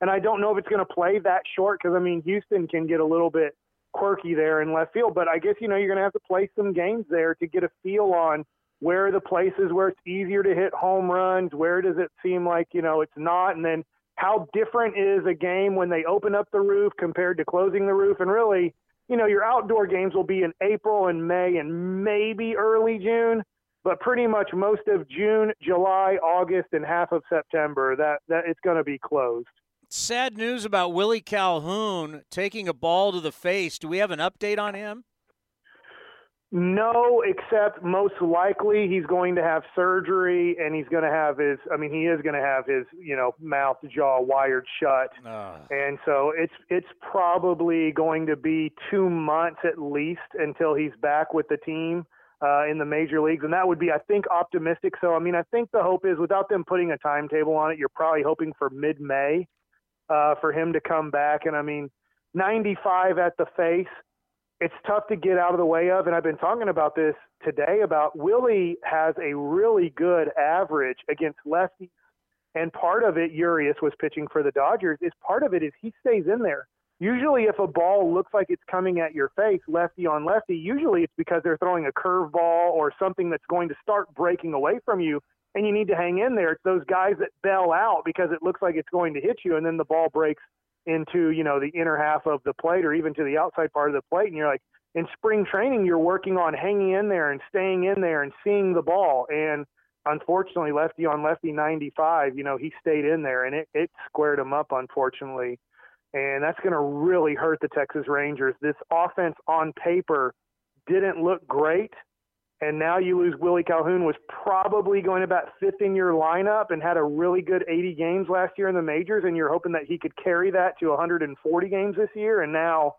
And I don't know if it's going to play that short because, I mean, Houston can get a little bit quirky there in left field. But I guess, you know, you're going to have to play some games there to get a feel on where are the places where it's easier to hit home runs, where does it seem like, you know, it's not. And then how different is a game when they open up the roof compared to closing the roof. And really, you know, your outdoor games will be in April and May and maybe early June. But pretty much most of June, July, August, and half of September, that, that it's going to be closed. Sad news about Willie Calhoun taking a ball to the face. Do we have an update on him? No, except most likely he's going to have surgery, and he's going to have his – I mean, he is going to have his, you know, mouth, jaw wired shut. Uh. And so it's it's probably going to be two months at least until he's back with the team. Uh, in the major leagues, and that would be, I think, optimistic. So, I mean, I think the hope is without them putting a timetable on it, you're probably hoping for mid-May uh, for him to come back. And, I mean, ninety-five at the face, it's tough to get out of the way of. And I've been talking about this today about Willie has a really good average against lefties. And part of it, Urias was pitching for the Dodgers, is part of it is he stays in there. Usually if a ball looks like it's coming at your face, lefty on lefty, usually it's because they're throwing a curveball or something that's going to start breaking away from you, and you need to hang in there. It's those guys that bail out because it looks like it's going to hit you, and then the ball breaks into, you know, the inner half of the plate or even to the outside part of the plate, and you're like, in spring training, you're working on hanging in there and staying in there and seeing the ball. And unfortunately, lefty on lefty ninety-five, you know, he stayed in there, and it, it squared him up, unfortunately. And that's going to really hurt the Texas Rangers. This offense on paper didn't look great. And now you lose Willie Calhoun, was probably going about fifth in your lineup and had a really good eighty games last year in the majors. And you're hoping that he could carry that to one hundred forty games this year. And now,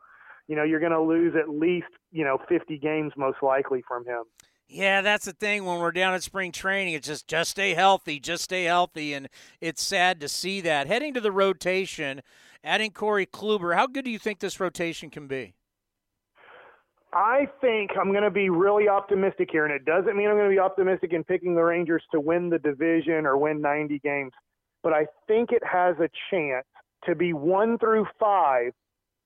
you know, you're going to lose at least, you know, fifty games most likely from him. Yeah, that's the thing when we're down at spring training. It's just, just stay healthy, just stay healthy, and it's sad to see that. Heading to the rotation, adding Corey Kluber, how good do you think this rotation can be? I think I'm going to be really optimistic here, and it doesn't mean I'm going to be optimistic in picking the Rangers to win the division or win ninety games, but I think it has a chance to be one through five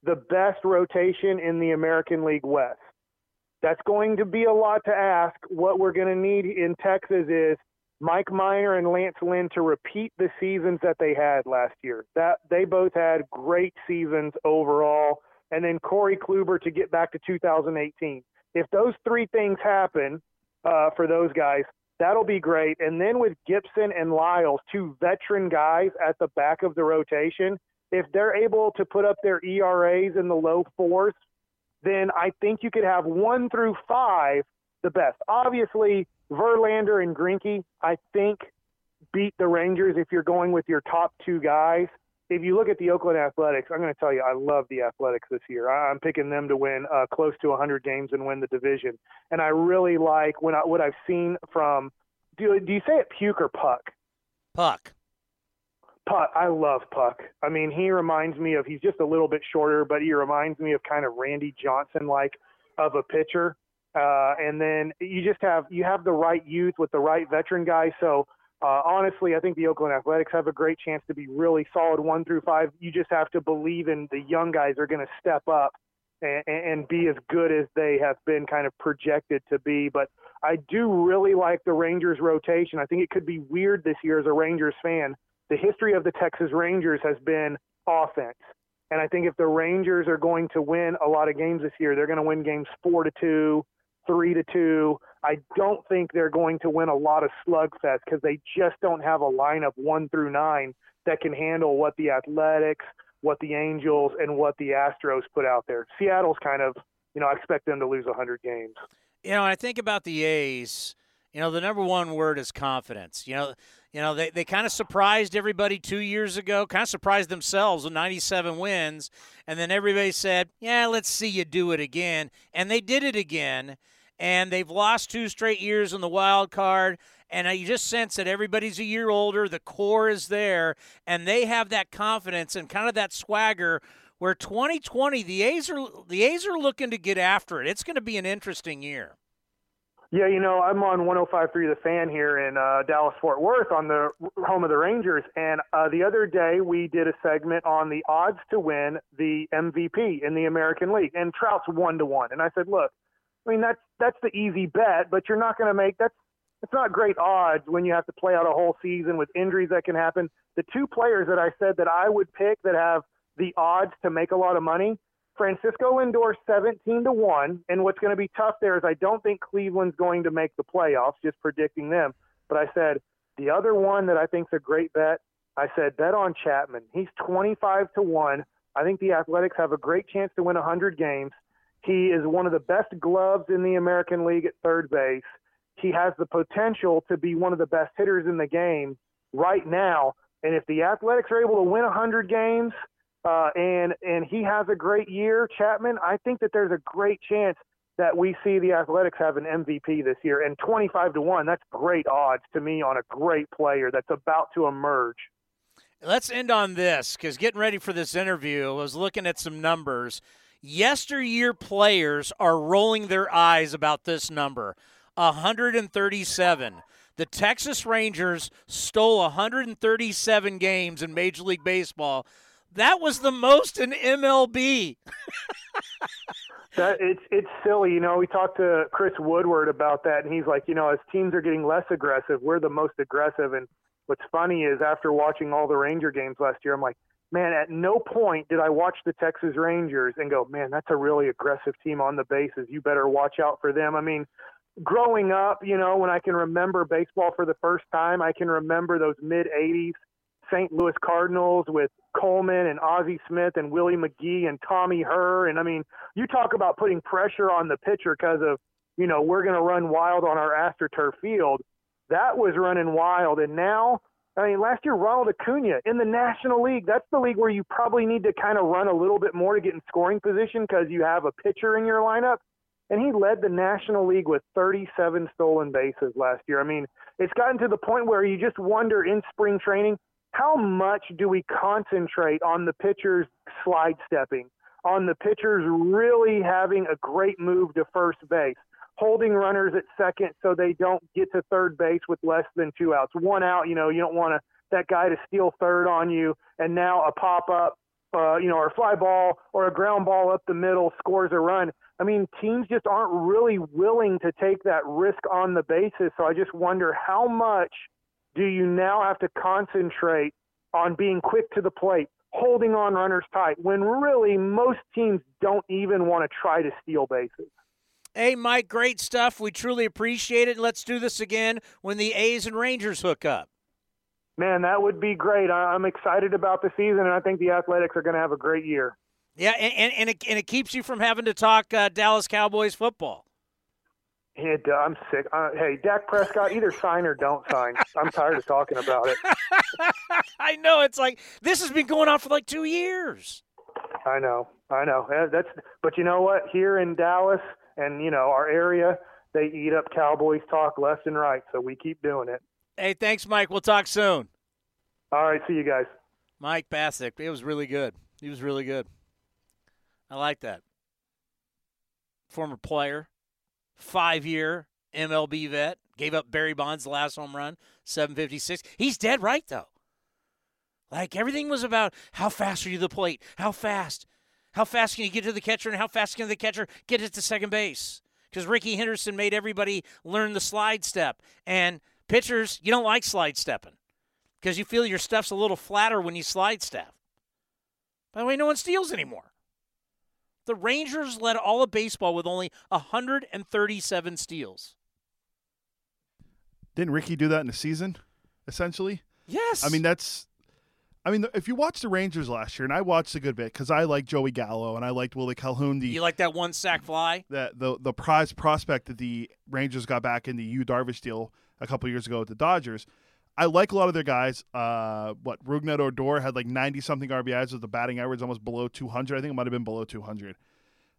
the best rotation in the American League West. That's going to be a lot to ask. What we're going to need in Texas is Mike Minor and Lance Lynn to repeat the seasons that they had last year. That they both had great seasons overall. And then Corey Kluber to get back to two thousand eighteen. If those three things happen uh, for those guys, that'll be great. And then with Gibson and Lyles, two veteran guys at the back of the rotation, if they're able to put up their E R As in the low fours, then I think you could have one through five the best. Obviously, Verlander and Greinke, I think, beat the Rangers if you're going with your top two guys. If you look at the Oakland Athletics, I'm going to tell you, I love the Athletics this year. I'm picking them to win uh, close to one hundred games and win the division. And I really like when I, what I've seen from – do do you say it Puck or Puck? Puck. Puck. I love Puck. I mean, he reminds me of – he's just a little bit shorter, but he reminds me of kind of Randy Johnson-like of a pitcher. Uh, and then you just have – you have the right youth with the right veteran guy. So – Uh, honestly, I think the Oakland Athletics have a great chance to be really solid one through five. You just have to believe in the young guys are going to step up and, and be as good as they have been kind of projected to be. But I do really like the Rangers rotation. I think it could be weird this year as a Rangers fan. The history of the Texas Rangers has been offense. And I think if the Rangers are going to win a lot of games this year, they're going to win games four to two, three to two. I don't think they're going to win a lot of slugfest because they just don't have a lineup one through nine that can handle what the Athletics, what the Angels, and what the Astros put out there. Seattle's kind of, you know, I expect them to lose one hundred games. You know, I think about the A's, you know, the number one word is confidence. You know, you know they, they kind of surprised everybody two years ago, kind of surprised themselves with ninety-seven wins, and then everybody said, yeah, let's see you do it again. And they did it again. And they've lost two straight years in the wild card. And you just sense that everybody's a year older. The core is there. And they have that confidence and kind of that swagger where twenty twenty, the A's are, the A's are looking to get after it. It's going to be an interesting year. Yeah, you know, I'm on one oh five point three The Fan here in uh, Dallas-Fort Worth on the home of the Rangers. And uh, the other day we did a segment on the odds to win the M V P in the American League. And Trout's one to one. And I said, look, I mean, that's that's the easy bet, but you're not going to make that's it's not great odds when you have to play out a whole season with injuries that can happen. The two players that I said that I would pick that have the odds to make a lot of money, Francisco Lindor seventeen to one, and what's going to be tough there is I don't think Cleveland's going to make the playoffs, just predicting them. But I said the other one that I think's a great bet, I said bet on Chapman. He's twenty-five to one. I think the Athletics have a great chance to win one hundred games. He is one of the best gloves in the American League at third base. He has the potential to be one of the best hitters in the game right now. And if the Athletics are able to win one hundred games uh, and and he has a great year, Chapman, I think that there's a great chance that we see the Athletics have an M V P this year. And twenty-five to one, that's great odds to me on a great player that's about to emerge. Let's end on this because getting ready for this interview, I was looking at some numbers. Yesteryear players are rolling their eyes about this number, one hundred thirty-seven. The Texas Rangers stole one hundred thirty-seven games in Major League Baseball. That was the most in M L B. that, it's, it's silly. You know, we talked to Chris Woodward about that, and he's like, you know, as teams are getting less aggressive, we're the most aggressive. And what's funny is after watching all the Ranger games last year, I'm like, man, at no point did I watch the Texas Rangers and go, man, that's a really aggressive team on the bases. You better watch out for them. I mean, growing up, you know, when I can remember baseball for the first time, I can remember those mid-eighties Saint Louis Cardinals with Coleman and Ozzie Smith and Willie McGee and Tommy Herr. And, I mean, you talk about putting pressure on the pitcher because of, you know, we're going to run wild on our AstroTurf field. That was running wild. And now – I mean, last year, Ronald Acuna in the National League, that's the league where you probably need to kind of run a little bit more to get in scoring position because you have a pitcher in your lineup. And he led the National League with thirty-seven stolen bases last year. I mean, it's gotten to the point where you just wonder in spring training, how much do we concentrate on the pitchers slide stepping, on the pitchers really having a great move to first base, holding runners at second so they don't get to third base with less than two outs. One out, you know, you don't want to, that guy to steal third on you, and now a pop-up uh, you know, or a fly ball or a ground ball up the middle scores a run. I mean, teams just aren't really willing to take that risk on the bases. So I just wonder how much do you now have to concentrate on being quick to the plate, holding on runners tight, when really most teams don't even want to try to steal bases. Hey, Mike, great stuff. We truly appreciate it. Let's do this again when the A's and Rangers hook up. Man, that would be great. I'm excited about the season, and I think the Athletics are going to have a great year. Yeah, and, and, and, it, and it keeps you from having to talk uh, Dallas Cowboys football. It, uh, I'm sick. Uh, hey, Dak Prescott, either sign or don't sign. I'm tired of talking about it. I know. It's like this has been going on for like two years. I know. I know. That's. But you know what? Here in Dallas and, you know, our area, they eat up Cowboys talk left and right, so we keep doing it. Hey, thanks, Mike. We'll talk soon. All right. See you guys. Mike Bassitt. It was really good. He was really good. I like that. Former player. Five-year M L B vet. Gave up Barry Bonds' the last home run, seven fifty-six. He's dead right, though. Like, everything was about how fast are you to the plate? How fast? How fast can you get to the catcher, and how fast can the catcher get it to second base? Because Rickey Henderson made everybody learn the slide step. And pitchers, you don't like slide stepping because you feel your stuff's a little flatter when you slide step. By the way, no one steals anymore. The Rangers led all of baseball with only one hundred thirty-seven steals. Didn't Rickey do that in the season, essentially? Yes. I mean, that's – I mean, if you watch the Rangers last year, and I watched a good bit because I liked Joey Gallo and I liked Willie Calhoun. The, you like that one sack fly? That the the prize prospect that the Rangers got back in the Yu Darvish deal a couple years ago with the Dodgers. I like a lot of their guys. Uh, what, Rougned Odor had like ninety-something R B Is with the batting average almost below two hundred. I think it might have been below two hundred.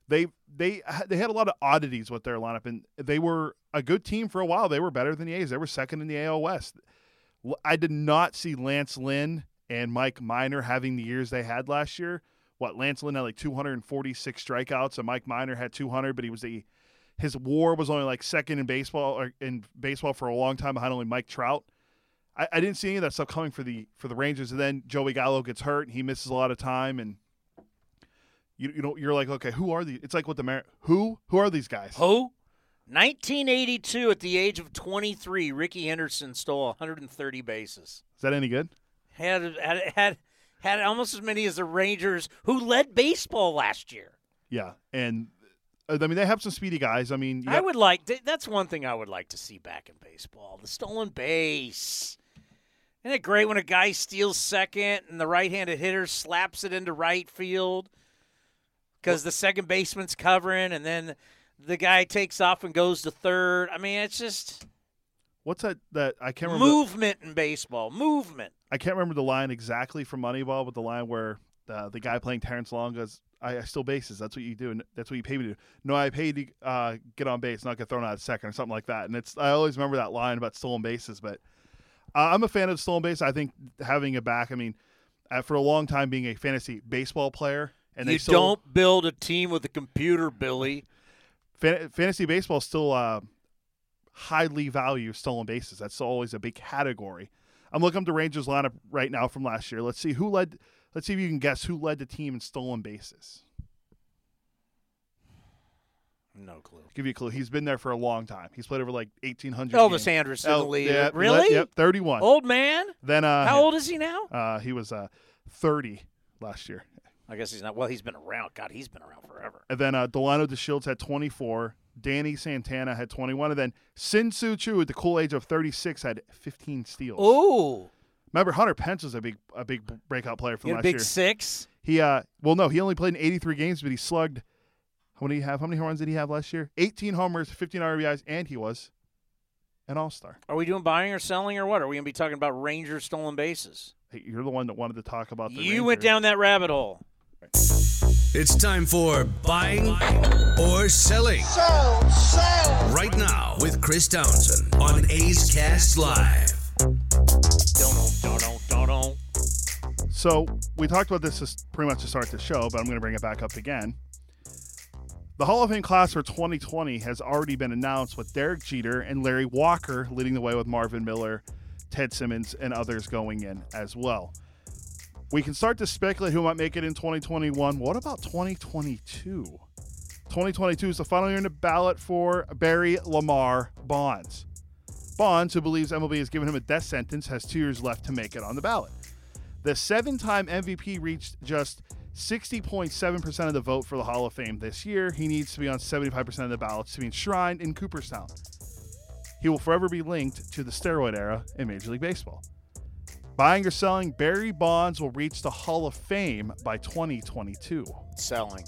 They they they had a lot of oddities with their lineup, and they were a good team for a while. They were better than the A's. They were second in the A L West. I did not see Lance Lynn and Mike Minor having the years they had last year. What, Lance Lynn had like two hundred forty-six strikeouts, and Mike Minor had two hundred, but he was the his WAR was only like second in baseball or in baseball for a long time behind only Mike Trout. I didn't see any of that stuff coming for the for the Rangers, and then Joey Gallo gets hurt, and he misses a lot of time, and you you know you're like, okay, who are these? It's like what the Mar- who who are these guys? Who? nineteen eighty-two, at the age of twenty-three, Rickey Henderson stole one hundred thirty bases. Is that any good? Had had had, had almost as many as the Rangers, who led baseball last year. Yeah, and I mean they have some speedy guys. I mean, I have- would like to, that's one thing I would like to see back in baseball: the stolen base. Isn't it great when a guy steals second and the right-handed hitter slaps it into right field because the second baseman's covering, and then the guy takes off and goes to third? I mean, it's just what's that? That I can't remember movement in baseball. Movement. I can't remember the line exactly from Moneyball, but the line where uh, the guy playing Terrence Long goes, "I, I steal bases. That's what you do, and that's what you pay me to do." No, I paid to uh, get on base, not get thrown out at second, or something like that. And it's I always remember that line about stolen bases, but. Uh, I'm a fan of stolen base. I think having it back, I mean, uh, for a long time being a fantasy baseball player. And they you still, don't build a team with a computer, Billy. Fan, fantasy baseball is still uh, highly valued stolen bases. That's always a big category. I'm looking up the Rangers lineup right now from last year. Let's see who led. Let's see if you can guess who led the team in stolen bases. No clue. Give you a clue. He's been there for a long time. He's played over like eighteen hundred Elvis games. Anderson El- in the league. Yeah, really? Yep, thirty-one. Old man? Then uh, how old is he now? Uh, he was uh, thirty last year. I guess he's not. Well, he's been around. God, he's been around forever. And then uh, Delano DeShields had twenty-four. Danny Santana had twenty-one. And then Sin Soo Choo, at the cool age of thirty-six, had fifteen steals. Ooh. Remember, Hunter Pence was a big a big breakout player from last year. Big six? He, uh, well, no, he only played in eighty-three games, but he slugged. How many have? How many home runs did he have last year? eighteen homers, fifteen R B Is, and he was an all-star. Are we doing buying or selling or what? Are we going to be talking about Rangers stolen bases? Hey, you're the one that wanted to talk about the You Rangers. Went down that rabbit hole. Right. It's time for buying or selling. Sell, sell. Right now with Chris Townsend on A's Cast Live. Don't, don't, don't, don't, don't. So we talked about this pretty much to start the show, but I'm going to bring it back up again. The Hall of Fame class for twenty twenty has already been announced, with Derek Jeter and Larry Walker leading the way, with Marvin Miller, Ted Simmons, and others going in as well. We can start to speculate who might make it in twenty twenty-one. What about twenty twenty-two? twenty twenty-two is the final year in the ballot for Barry Lamar Bonds. Bonds, who believes M L B has given him a death sentence, has two years left to make it on the ballot. The seven-time M V P reached just sixty point seven percent of the vote for the Hall of Fame this year. He needs to be on seventy-five percent of the ballots to be enshrined in Cooperstown. He will forever be linked to the steroid era in Major League Baseball. Buying or selling, Barry Bonds will reach the Hall of Fame by twenty twenty-two. Selling.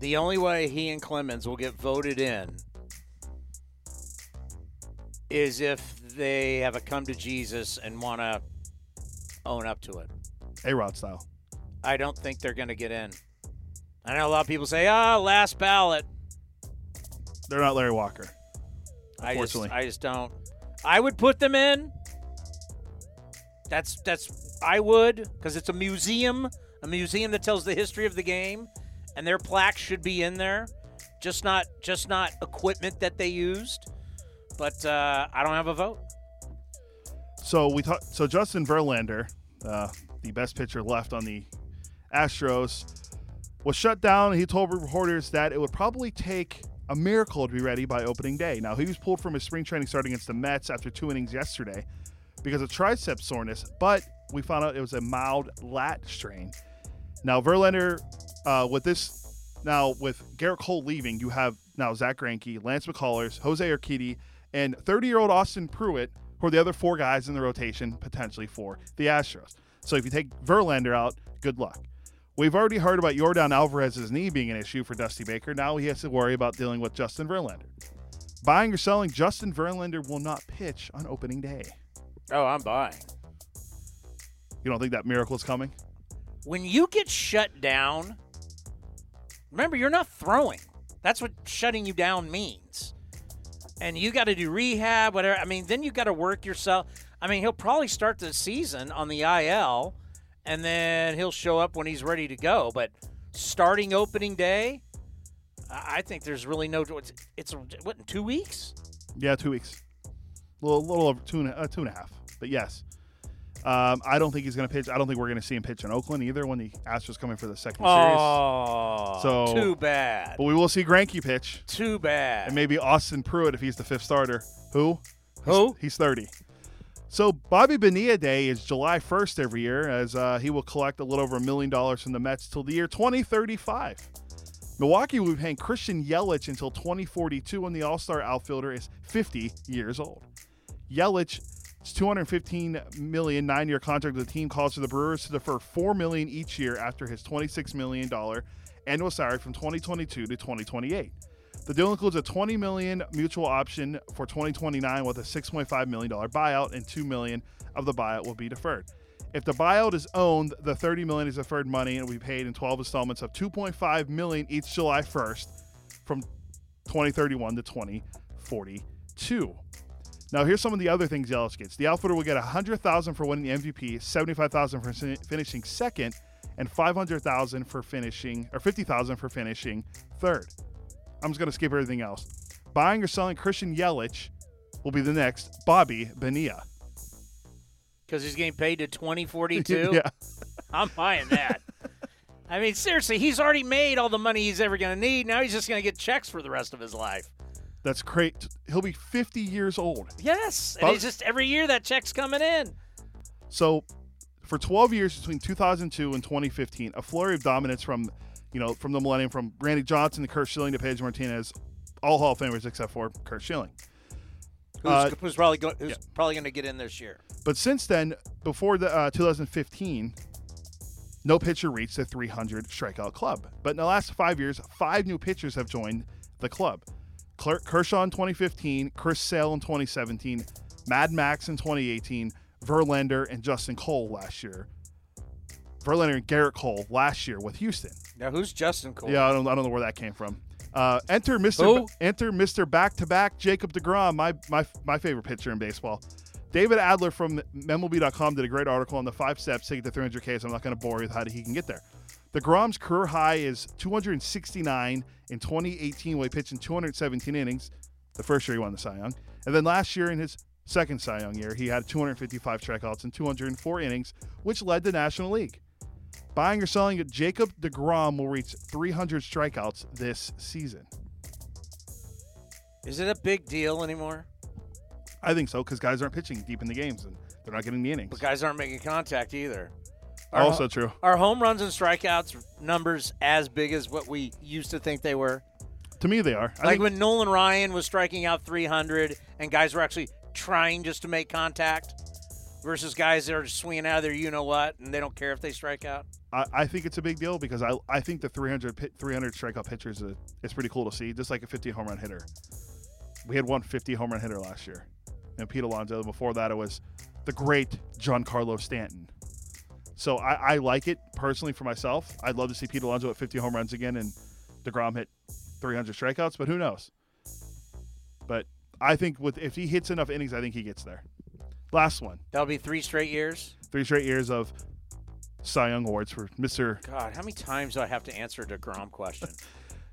The only way he and Clemens will get voted in is if they have a come to Jesus and want to own up to it. A-Rod style. I don't think they're going to get in. I know a lot of people say, ah, oh, last ballot. They're not Larry Walker, unfortunately. I just, I just don't. I would put them in. That's that's I would, because it's a museum, a museum that tells the history of the game, and their plaques should be in there, just not just not equipment that they used. But uh, I don't have a vote. So we talk, so Justin Verlander, uh, the best pitcher left on the Astros, was shut down. He told reporters that it would probably take a miracle to be ready by opening day. Now, he was pulled from his spring training start against the Mets after two innings yesterday because of tricep soreness, but we found out it was a mild lat strain. Now, Verlander, uh, with this, now with Gerrit Cole leaving, you have now Zach Greinke, Lance McCullers, Jose Urquidy, and thirty-year-old Austin Pruitt, who are the other four guys in the rotation potentially for the Astros. So if you take Verlander out, good luck. We've already heard about Yordan Alvarez's knee being an issue for Dusty Baker. Now he has to worry about dealing with Justin Verlander. Buying or selling, Justin Verlander will not pitch on opening day. Oh, I'm buying. You don't think that miracle is coming? When you get shut down, remember, you're not throwing. That's what shutting you down means. And you got to do rehab, whatever. I mean, then you got to work yourself. I mean, he'll probably start the season on the I L, and then he'll show up when he's ready to go. But starting opening day, I think there's really no – it's, what, in two weeks? Yeah, two weeks. A little, little over two and, uh, two and a half. But, yes, um, I don't think he's going to pitch. I don't think we're going to see him pitch in Oakland either when the Astros come in for the second oh, series. Oh, so, too bad. But we will see Greinke pitch. Too bad. And maybe Austin Pruitt if he's the fifth starter. Who? Who? He's, he's thirty. So Bobby Bonilla Day is July first every year, as uh, he will collect a little over a million dollars from the Mets till the year twenty thirty-five. Milwaukee will be paying Christian Yelich until twenty forty-two when the All-Star outfielder is fifty years old. Yelich's two hundred fifteen million dollars nine-year contract with the team calls for the Brewers to defer four million dollars each year after his twenty-six million dollars annual salary from twenty twenty-two to twenty twenty-eight. The deal includes a twenty million dollars mutual option for twenty twenty-nine with a six point five million dollars buyout, and two million dollars of the buyout will be deferred. If the buyout is owned, the thirty million dollars is deferred money and will be paid in twelve installments of two point five million dollars each July first from twenty thirty-one to twenty forty-two. Now, here's some of the other things Yelich gets. The outfielder will get one hundred thousand dollars for winning the M V P, seventy-five thousand dollars for sin- finishing second, and five hundred thousand dollars for finishing or fifty thousand dollars for finishing third. I'm just going to skip everything else. Buying or selling, Christian Yelich will be the next Bobby Bonilla. Because he's getting paid to twenty forty-two? Yeah. I'm buying that. I mean, seriously, he's already made all the money he's ever going to need. Now he's just going to get checks for the rest of his life. That's great. He'll be fifty years old. Yes. Bob- and it's just every year that check's coming in. So for twelve years between two thousand two and twenty fifteen, a flurry of dominance from You know, from the millennium, from Randy Johnson to Curt Schilling to Pedro Martinez, all Hall of Famers except for Curt Schilling. Who's, uh, who's probably go, who's yeah. probably going to get in this year. But since then, before the uh, two thousand fifteen, no pitcher reached the three hundred strikeout club. But in the last five years, five new pitchers have joined the club. Clerk Kershaw in twenty fifteen, Chris Sale in twenty seventeen, Mad Max in twenty eighteen, Verlander and Justin Cole last year. Verlander and Gerrit Cole last year with Houston. Now, who's Justin Cole? Yeah, I don't, I don't know where that came from. Uh, enter Mister B- enter Mister Back-to-Back Jacob deGrom, my my my favorite pitcher in baseball. David Adler from M L B dot com did a great article on the five steps to get to three hundred K, so I'm not going to bore you with how he can get there. DeGrom's career high is two hundred sixty-nine in twenty eighteen, where he pitched in two hundred seventeen innings, the first year he won the Cy Young. And then last year in his second Cy Young year, he had two hundred fifty-five strikeouts and two hundred four innings, which led the National League. Buying or selling, Jacob deGrom will reach three hundred strikeouts this season. Is it a big deal anymore? I think so, because guys aren't pitching deep in the games, and they're not getting the innings. But guys aren't making contact either. Our, also true. Are home runs and strikeouts numbers as big as what we used to think they were? To me, they are. I like think- when Nolan Ryan was striking out three hundred and guys were actually trying just to make contact versus guys that are just swinging out of their you-know-what and they don't care if they strike out? I, I think it's a big deal because I I think the three hundred, three hundred strikeout pitchers is, is pretty cool to see, just like a fifty home run hitter. We had one fifty home run hitter last year. And Pete Alonso. Before that, it was the great Giancarlo Stanton. So I, I like it personally for myself. I'd love to see Pete Alonso at fifty home runs again and DeGrom hit three hundred strikeouts, but who knows? But I think with if he hits enough innings, I think he gets there. Last one. That'll be three straight years? Three straight years of Cy Young awards for Mister God, how many times do I have to answer a DeGrom question?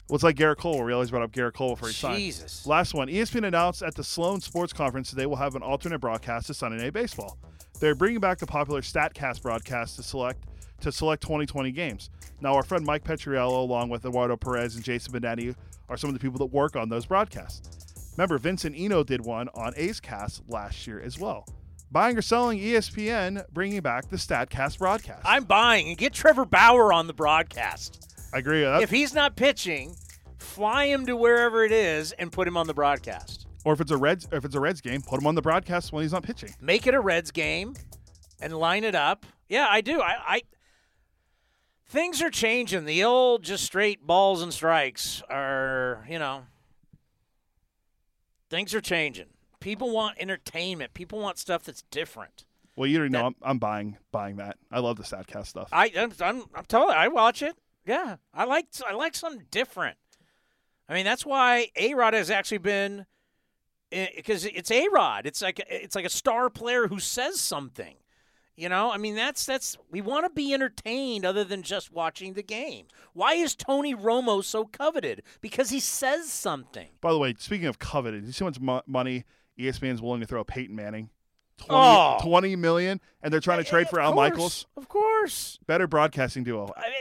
Well, it's like Gerrit Cole, where we always brought up Gerrit Cole for his sign. Jesus. Last one. E S P N announced at the Sloan Sports Conference today will have an alternate broadcast to Sunday Night Baseball. They're bringing back the popular StatCast broadcast to select to select twenty twenty games. Now, our friend Mike Petriello, along with Eduardo Perez and Jason Benetti, are some of the people that work on those broadcasts. Remember, Vincent Eno did one on A's Cast last year as well. Buying or selling, E S P N bringing back the StatCast broadcast. I'm buying. And get Trevor Bauer on the broadcast. I agree with that. If he's not pitching, fly him to wherever it is and put him on the broadcast. Or if it's a Reds, if it's a Reds game, put him on the broadcast when he's not pitching. Make it a Reds game and line it up. Yeah, I do. I, I things are changing. The old just straight balls and strikes are, you know, things are changing. People want entertainment. People want stuff that's different. Well, you already know I'm, I'm buying buying that. I love the StatCast stuff. I I'm I'm, I'm totally. I watch it. Yeah, I like I like something different. I mean, that's why A-Rod has actually been, because it's A-Rod. It's like it's like a star player who says something. You know, I mean, that's that's we want to be entertained other than just watching the game. Why is Tony Romo so coveted? Because he says something. By the way, speaking of coveted, do you see how much mo- money E S P N's willing to throw at Peyton Manning? twenty, oh. twenty million dollars, and they're trying to trade I, for Al course, Michaels. Of course, better broadcasting duo. I mean,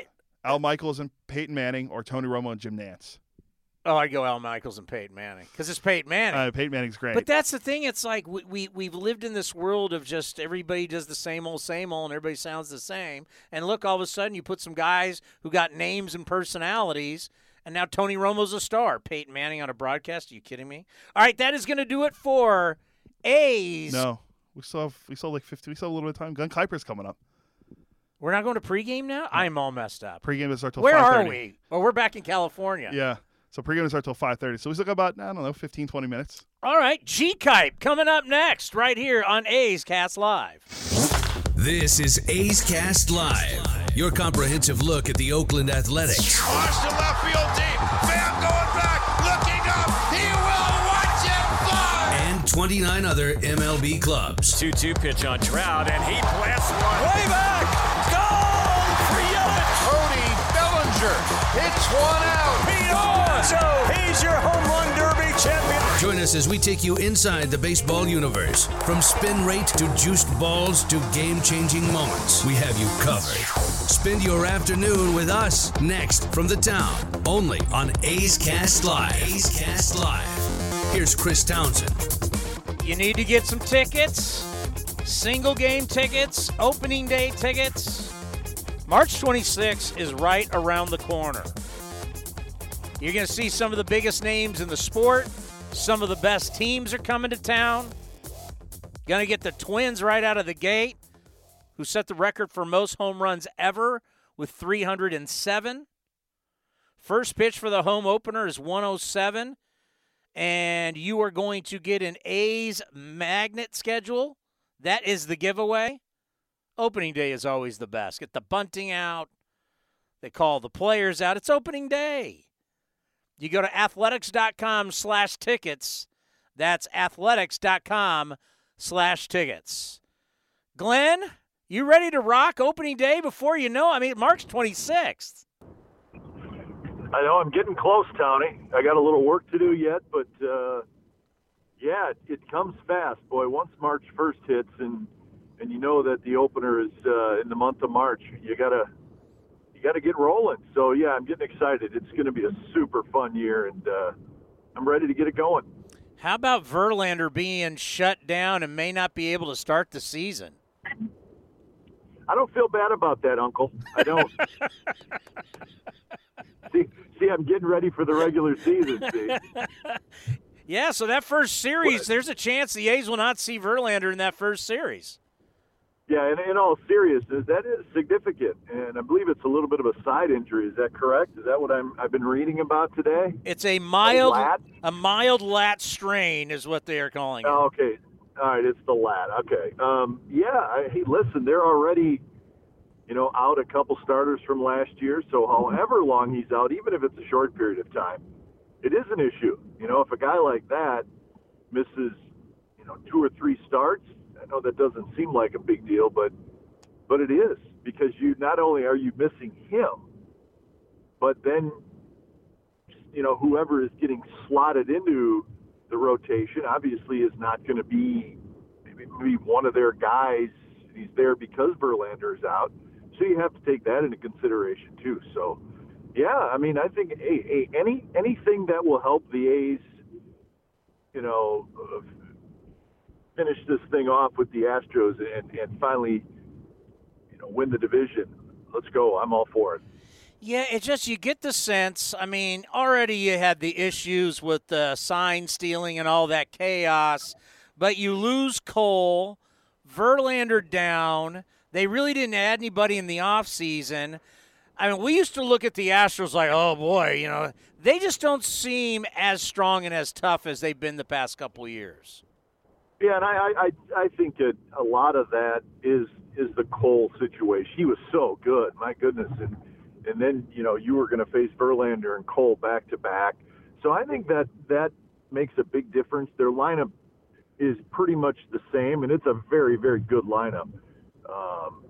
Al Michaels and Peyton Manning, or Tony Romo and Jim Nantz? Oh, I go Al Michaels and Peyton Manning because it's Peyton Manning. Uh, Peyton Manning's great. But that's the thing. It's like we, we, we've lived in this world of just everybody does the same old, same old, and everybody sounds the same. And look, all of a sudden you put some guys who got names and personalities, and now Tony Romo's a star. Peyton Manning on a broadcast? Are you kidding me? All right, that is going to do it for A's. No, we still have, we still have like fifty. We still have a little bit of time. Gun Kuiper's coming up. We're not going to pregame now? I'm all messed up. Pregame doesn't start till five thirty. Where are we? Well, we're back in California. Yeah. So pregame doesn't start till five thirty. So we still got about, I don't know, fifteen, twenty minutes. All right. G-Kipe coming up next right here on A's Cast Live. This is A's Cast Live, your comprehensive look at the Oakland Athletics. Watch the left field deep. Bam going back. Looking up. He will watch it fly. And twenty-nine other M L B clubs. two two pitch on Trout, and he blasts one. Way back. It's one out. Pete Alonso, he's your home run derby champion. Join us as we take you inside the baseball universe. From spin rate to juiced balls to game-changing moments, we have you covered. Spend your afternoon with us next from the town, only on A's Cast Live. A's Cast Live. Here's Chris Townsend. You need to get some tickets, single game tickets, opening day tickets. March twenty-sixth is right around the corner. You're going to see some of the biggest names in the sport. Some of the best teams are coming to town. Going to get the Twins right out of the gate, who set the record for most home runs ever with three hundred seven. First pitch for the home opener is one oh seven. And you are going to get an A's magnet schedule. That is the giveaway. Opening day is always the best. Get the bunting out. They call the players out. It's opening day. You go to athletics.com slash tickets. That's athletics.com slash tickets. Glenn, you ready to rock opening day before you know? I mean, March twenty-sixth. I know. I'm getting close, Tony. I got a little work to do yet, but uh, Yeah, it, it comes fast, boy. Once March first hits, and and you know that the opener is uh, in the month of March, you gotta you gotta get rolling. So yeah, I'm getting excited. It's going to be a super fun year, and uh, I'm ready to get it going. How about Verlander being shut down and may not be able to start the season? I don't feel bad about that, Uncle. I don't. see, see, I'm getting ready for the regular season, Steve. Yeah, so that first series, what? There's a chance the A's will not see Verlander in that first series. Yeah, and in all seriousness, that is significant, and I believe it's a little bit of a side injury. Is that correct? Is that what I'm, I've been reading about today? It's a mild a, lat? a mild lat strain is what they are calling it. Oh, okay. All right, it's the lat. Okay. Um, yeah, I, hey, listen, they're already, you know, out a couple starters from last year, so however long he's out, even if it's a short period of time, it is an issue. You know, if a guy like that misses, you know, two or three starts, I know that doesn't seem like a big deal, but but it is, because you not only are you missing him, but then, you know, whoever is getting slotted into the rotation obviously is not going to be maybe, maybe one of their guys. He's there because Verlander's out, so you have to take that into consideration too. So, yeah, I mean, I think hey, hey, any anything that will help the A's, you know, Uh, finish this thing off with the Astros and, and finally, you know, win the division. Let's go. I'm all for it. Yeah, it just, you get the sense, I mean, already you had the issues with the sign stealing and all that chaos, but you lose Cole, Verlander down. They really didn't add anybody in the offseason. I mean, we used to look at the Astros like, oh, boy, you know, they just don't seem as strong and as tough as they've been the past couple of years. Yeah, and I, I, I think that a lot of that is is the Cole situation. He was so good, my goodness, and and then you know you were going to face Verlander and Cole back to back. So I think that that makes a big difference. Their lineup is pretty much the same, and it's a very very good lineup. Um,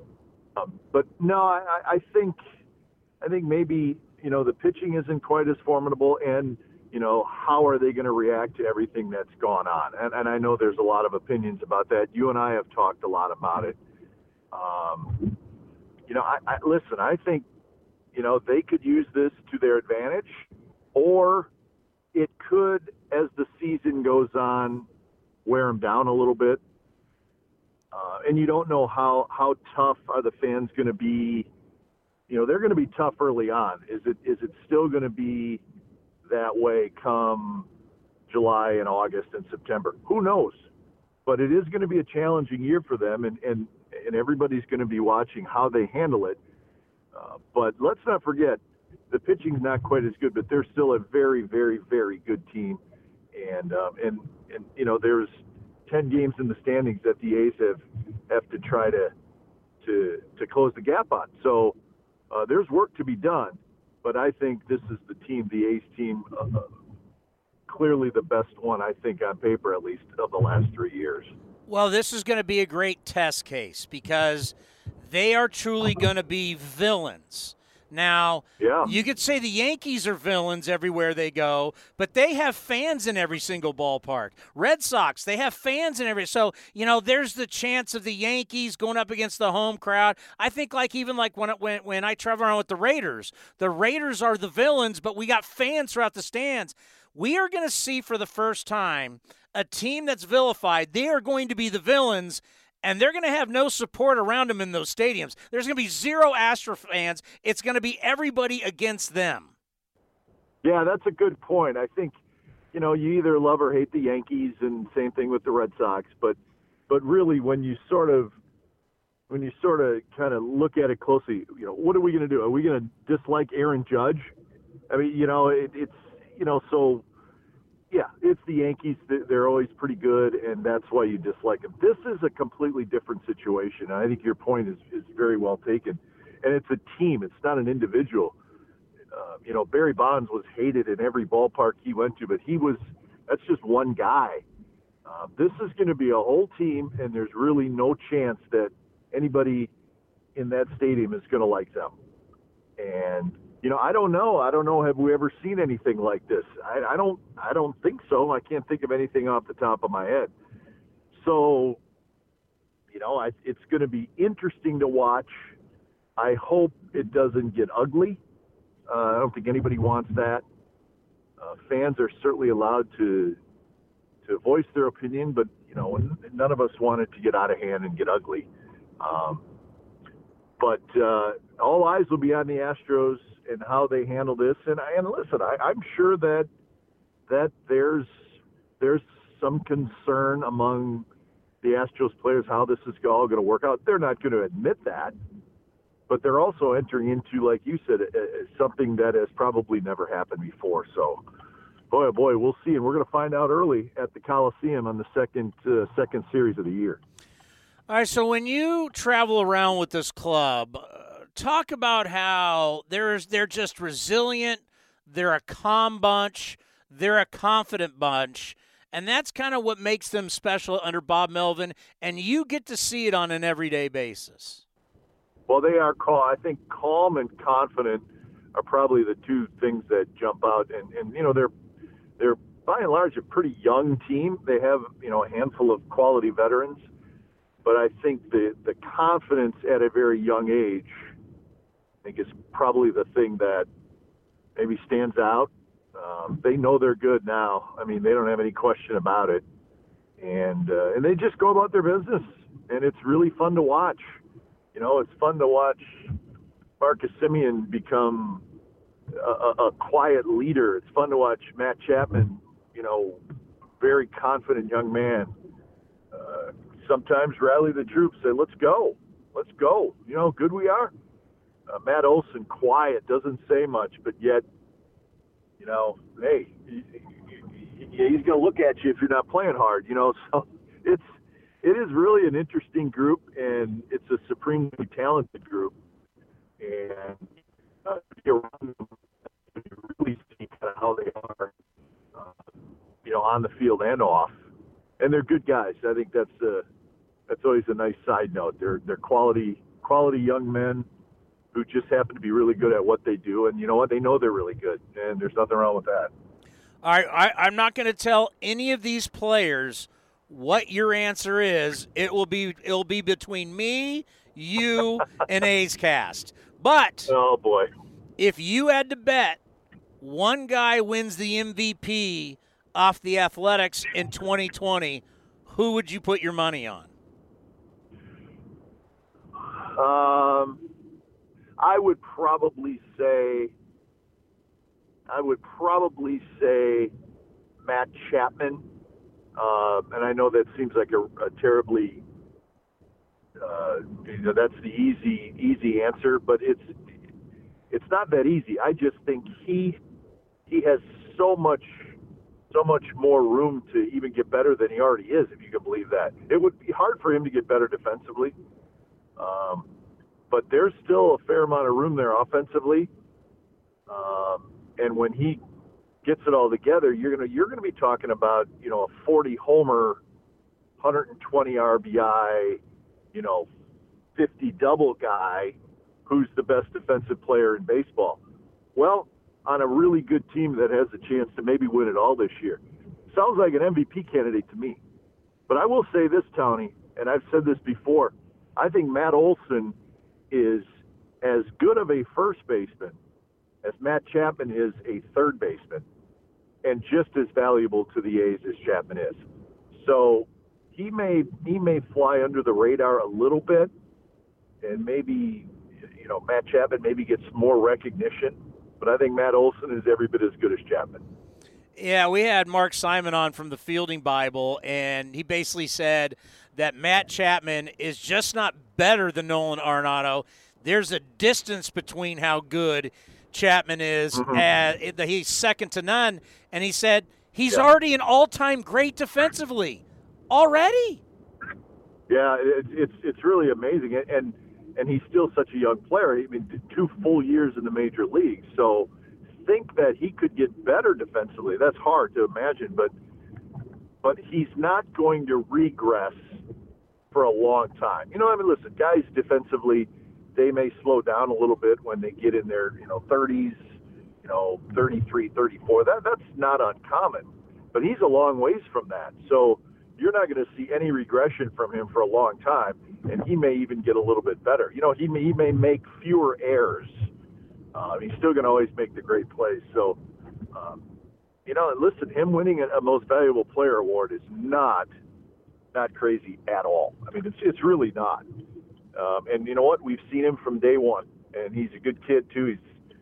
um, but no, I, I think I think maybe you know the pitching isn't quite as formidable, and you know, how are they going to react to everything that's gone on? And, and I know there's a lot of opinions about that. You and I have talked a lot about it. Um, you know, I, I listen, I think, you know, they could use this to their advantage, or it could, as the season goes on, wear them down a little bit. Uh, and you don't know how, how tough are the fans going to be. You know, they're going to be tough early on. Is it is it still going to be that way come July and August and September? Who knows? But it is going to be a challenging year for them, and, and, and everybody's going to be watching how they handle it. Uh, but let's not forget, the pitching's not quite as good, but they're still a very, very, very good team. And, um, and and you know, there's ten games in the standings that the A's have, have to try to, to, to close the gap on. So uh, there's work to be done. But I think this is the team, the A's team, uh, clearly the best one, I think, on paper, at least, of the last three years. Well, this is going to be a great test case because they are truly going to be villains. Now, yeah. You could say the Yankees are villains everywhere they go, but they have fans in every single ballpark. Red Sox, they have fans in every – so, you know, there's the chance of the Yankees going up against the home crowd. I think like even like when it, when, when I travel around with the Raiders, the Raiders are the villains, but we got fans throughout the stands. We are going to see for the first time a team that's vilified. They are going to be the villains. And they're going to have no support around them in those stadiums. There's going to be zero Astro fans. It's going to be everybody against them. Yeah, that's a good point. I think, you know, you either love or hate the Yankees, and same thing with the Red Sox. But, but really, when you sort of, when you sort of kind of look at it closely, you know, what are we going to do? Are we going to dislike Aaron Judge? I mean, you know, it, it's, you know, so. Yeah, it's the Yankees. They're always pretty good, and that's why you dislike them. This is a completely different situation. I think your point is, is very well taken. And it's a team. It's not an individual. Uh, you know, Barry Bonds was hated in every ballpark he went to, but he was – that's just one guy. Uh, this is going to be a whole team, and there's really no chance that anybody in that stadium is going to like them. And – you know, I don't know. I don't know. Have we ever seen anything like this? I, I don't. I don't think so. I can't think of anything off the top of my head. So, you know, I, it's going to be interesting to watch. I hope it doesn't get ugly. Uh, I don't think anybody wants that. Uh, fans are certainly allowed to to voice their opinion, but you know, none of us want it to get out of hand and get ugly. Um, but uh, all eyes will be on the Astros and how they handle this. And and listen, I, I'm sure that that there's there's some concern among the Astros players how this is all going to work out. They're not going to admit that, but they're also entering into, like you said, a, a, something that has probably never happened before. So, boy, oh boy, we'll see. And we're going to find out early at the Coliseum on the second uh, second series of the year. All right, so when you travel around with this club, uh, talk about how there's, they're just resilient, they're a calm bunch, they're a confident bunch, and that's kind of what makes them special under Bob Melvin, and you get to see it on an everyday basis. Well, they are calm. I think calm and confident are probably the two things that jump out. And, and you know, they're they're by and large a pretty young team. They have, you know, a handful of quality veterans. But I think the, the confidence at a very young age, I think, is probably the thing that maybe stands out. Um, they know they're good now. I mean, they don't have any question about it. And uh, and they just go about their business. And it's really fun to watch. You know, it's fun to watch Marcus Semien become a, a quiet leader. It's fun to watch Matt Chapman, you know, very confident young man, uh, sometimes rally the troops, say, let's go, let's go. You know how good we are? Uh, Matt Olson, quiet, doesn't say much, but yet, you know, hey, he, he, he's going to look at you if you're not playing hard, you know, so it's, It is really an interesting group, and it's a supremely talented group. And uh, you really see kind of how they are, uh, you know, on the field and off. And they're good guys. I think that's uh, that's always a nice side note. They're they're quality quality young men who just happen to be really good at what they do. And you know what? They know they're really good, and there's nothing wrong with that. All right, I, I'm not going to tell any of these players what your answer is. It will be it'll be between me, you, and A's Cast. But oh boy, if you had to bet, one guy wins the M V P off the Athletics in twenty twenty. Who would you put your money on? Um, I would probably say, I would probably say Matt Chapman. Uh, and I know that seems like a, a terribly, uh, you know, that's the easy, easy answer, but it's, it's not that easy. I just think he, he has so much, so much more room to even get better than he already is, if you can believe that. It would be hard for him to get better defensively, um, but there's still a fair amount of room there offensively, um, and when he gets it all together, you're gonna you're gonna be talking about, you know, a forty homer, one hundred twenty R B I, you know, fifty double guy, who's the best defensive player in baseball. Well, on a really good team that has a chance to maybe win it all this year, sounds like an M V P candidate to me. But I will say this, Tony, and I've said this before, I think Matt Olson is as good of a first baseman as Matt Chapman is a third baseman, and just as valuable to the A's as Chapman is. So he may he may fly under the radar a little bit, and maybe, you know, Matt Chapman maybe gets more recognition, but I think Matt Olson is every bit as good as Chapman. Yeah, we had Mark Simon on from the Fielding Bible, and he basically said that Matt Chapman is just not better than Nolan Arenado. There's a distance between how good Chapman is. Mm-hmm. uh, he's second to none, and he said he's yeah. already an all-time great defensively already. Yeah, it, it's it's really amazing, and and he's still such a young player. I mean, two full years in the major leagues, so think that he could get better defensively. That's hard to imagine, but but he's not going to regress for a long time. You know, I mean, listen, guys defensively they may slow down a little bit when they get in their, you know, thirties, you know, thirty-three, thirty-four. That, that's not uncommon, but he's a long ways from that. So you're not going to see any regression from him for a long time, and he may even get a little bit better. You know, he may, he may make fewer errors. Uh, he's still going to always make the great plays. So, um, you know, listen, him winning a, a Most Valuable Player award is not not crazy at all. I mean, it's it's really not. Um, and you know what? We've seen him from day one, and he's a good kid too. He's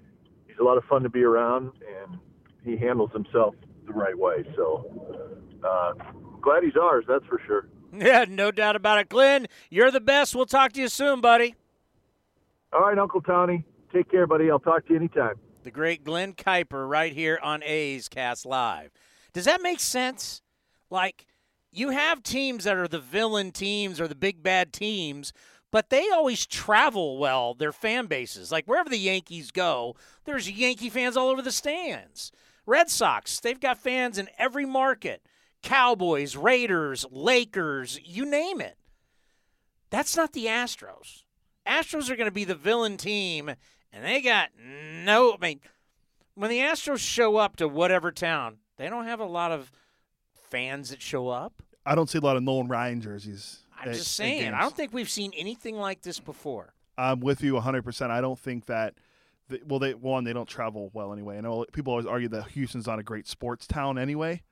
he's a lot of fun to be around, and he handles himself the right way. So, uh, glad he's ours. That's for sure. Yeah, no doubt about it. Glenn, you're the best. We'll talk to you soon, buddy. All right, Uncle Tony. Take care, buddy. I'll talk to you anytime. The great Glenn Kuiper right here on A's Cast Live. Does that make sense? Like, you have teams that are the villain teams or the big bad teams, but they always travel well, their fan bases. Like, wherever the Yankees go, there's Yankee fans all over the stands. Red Sox, they've got fans in every market. Cowboys, Raiders, Lakers, you name it. That's not the Astros. Astros are going to be the villain team, and they got no – I mean, when the Astros show up to whatever town, they don't have a lot of fans that show up. I don't see a lot of Nolan Ryan jerseys. I'm at, just saying. I don't think we've seen anything like this before. I'm with you one hundred percent. I don't think that – well, they one, they don't travel well anyway. I know people always argue that Houston's not a great sports town anyway.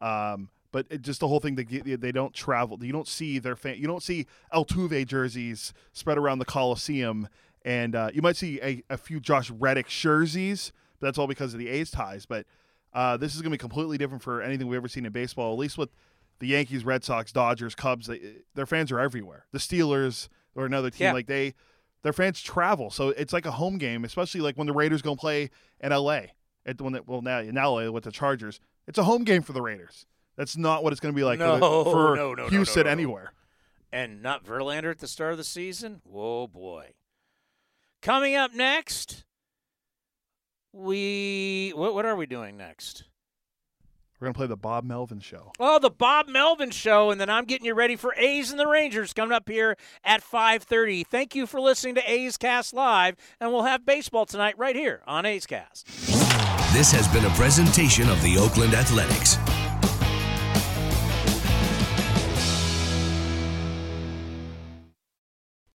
Um But it, just the whole thing, they, they don't travel. You don't see their fan. You don't see Altuve jerseys spread around the Coliseum, and uh, you might see a, a few Josh Reddick jerseys. But that's all because of the A's ties. But uh, this is going to be completely different for anything we've ever seen in baseball. At least with the Yankees, Red Sox, Dodgers, Cubs, they, their fans are everywhere. The Steelers or another team yeah. like they, their fans travel. So it's like a home game, especially like when the Raiders go play in L A At when they, well now in L A with the Chargers, it's a home game for the Raiders. That's not what it's going to be like no, for, the, for no, no, Houston no, no, no. anywhere. And not Verlander at the start of the season? Whoa, boy. Coming up next, we what, – what are we doing next? We're going to play the Bob Melvin Show. Oh, the Bob Melvin Show, and then I'm getting you ready for A's and the Rangers coming up here at five thirty. Thank you for listening to A's Cast Live, and we'll have baseball tonight right here on A's Cast. This has been a presentation of the Oakland Athletics.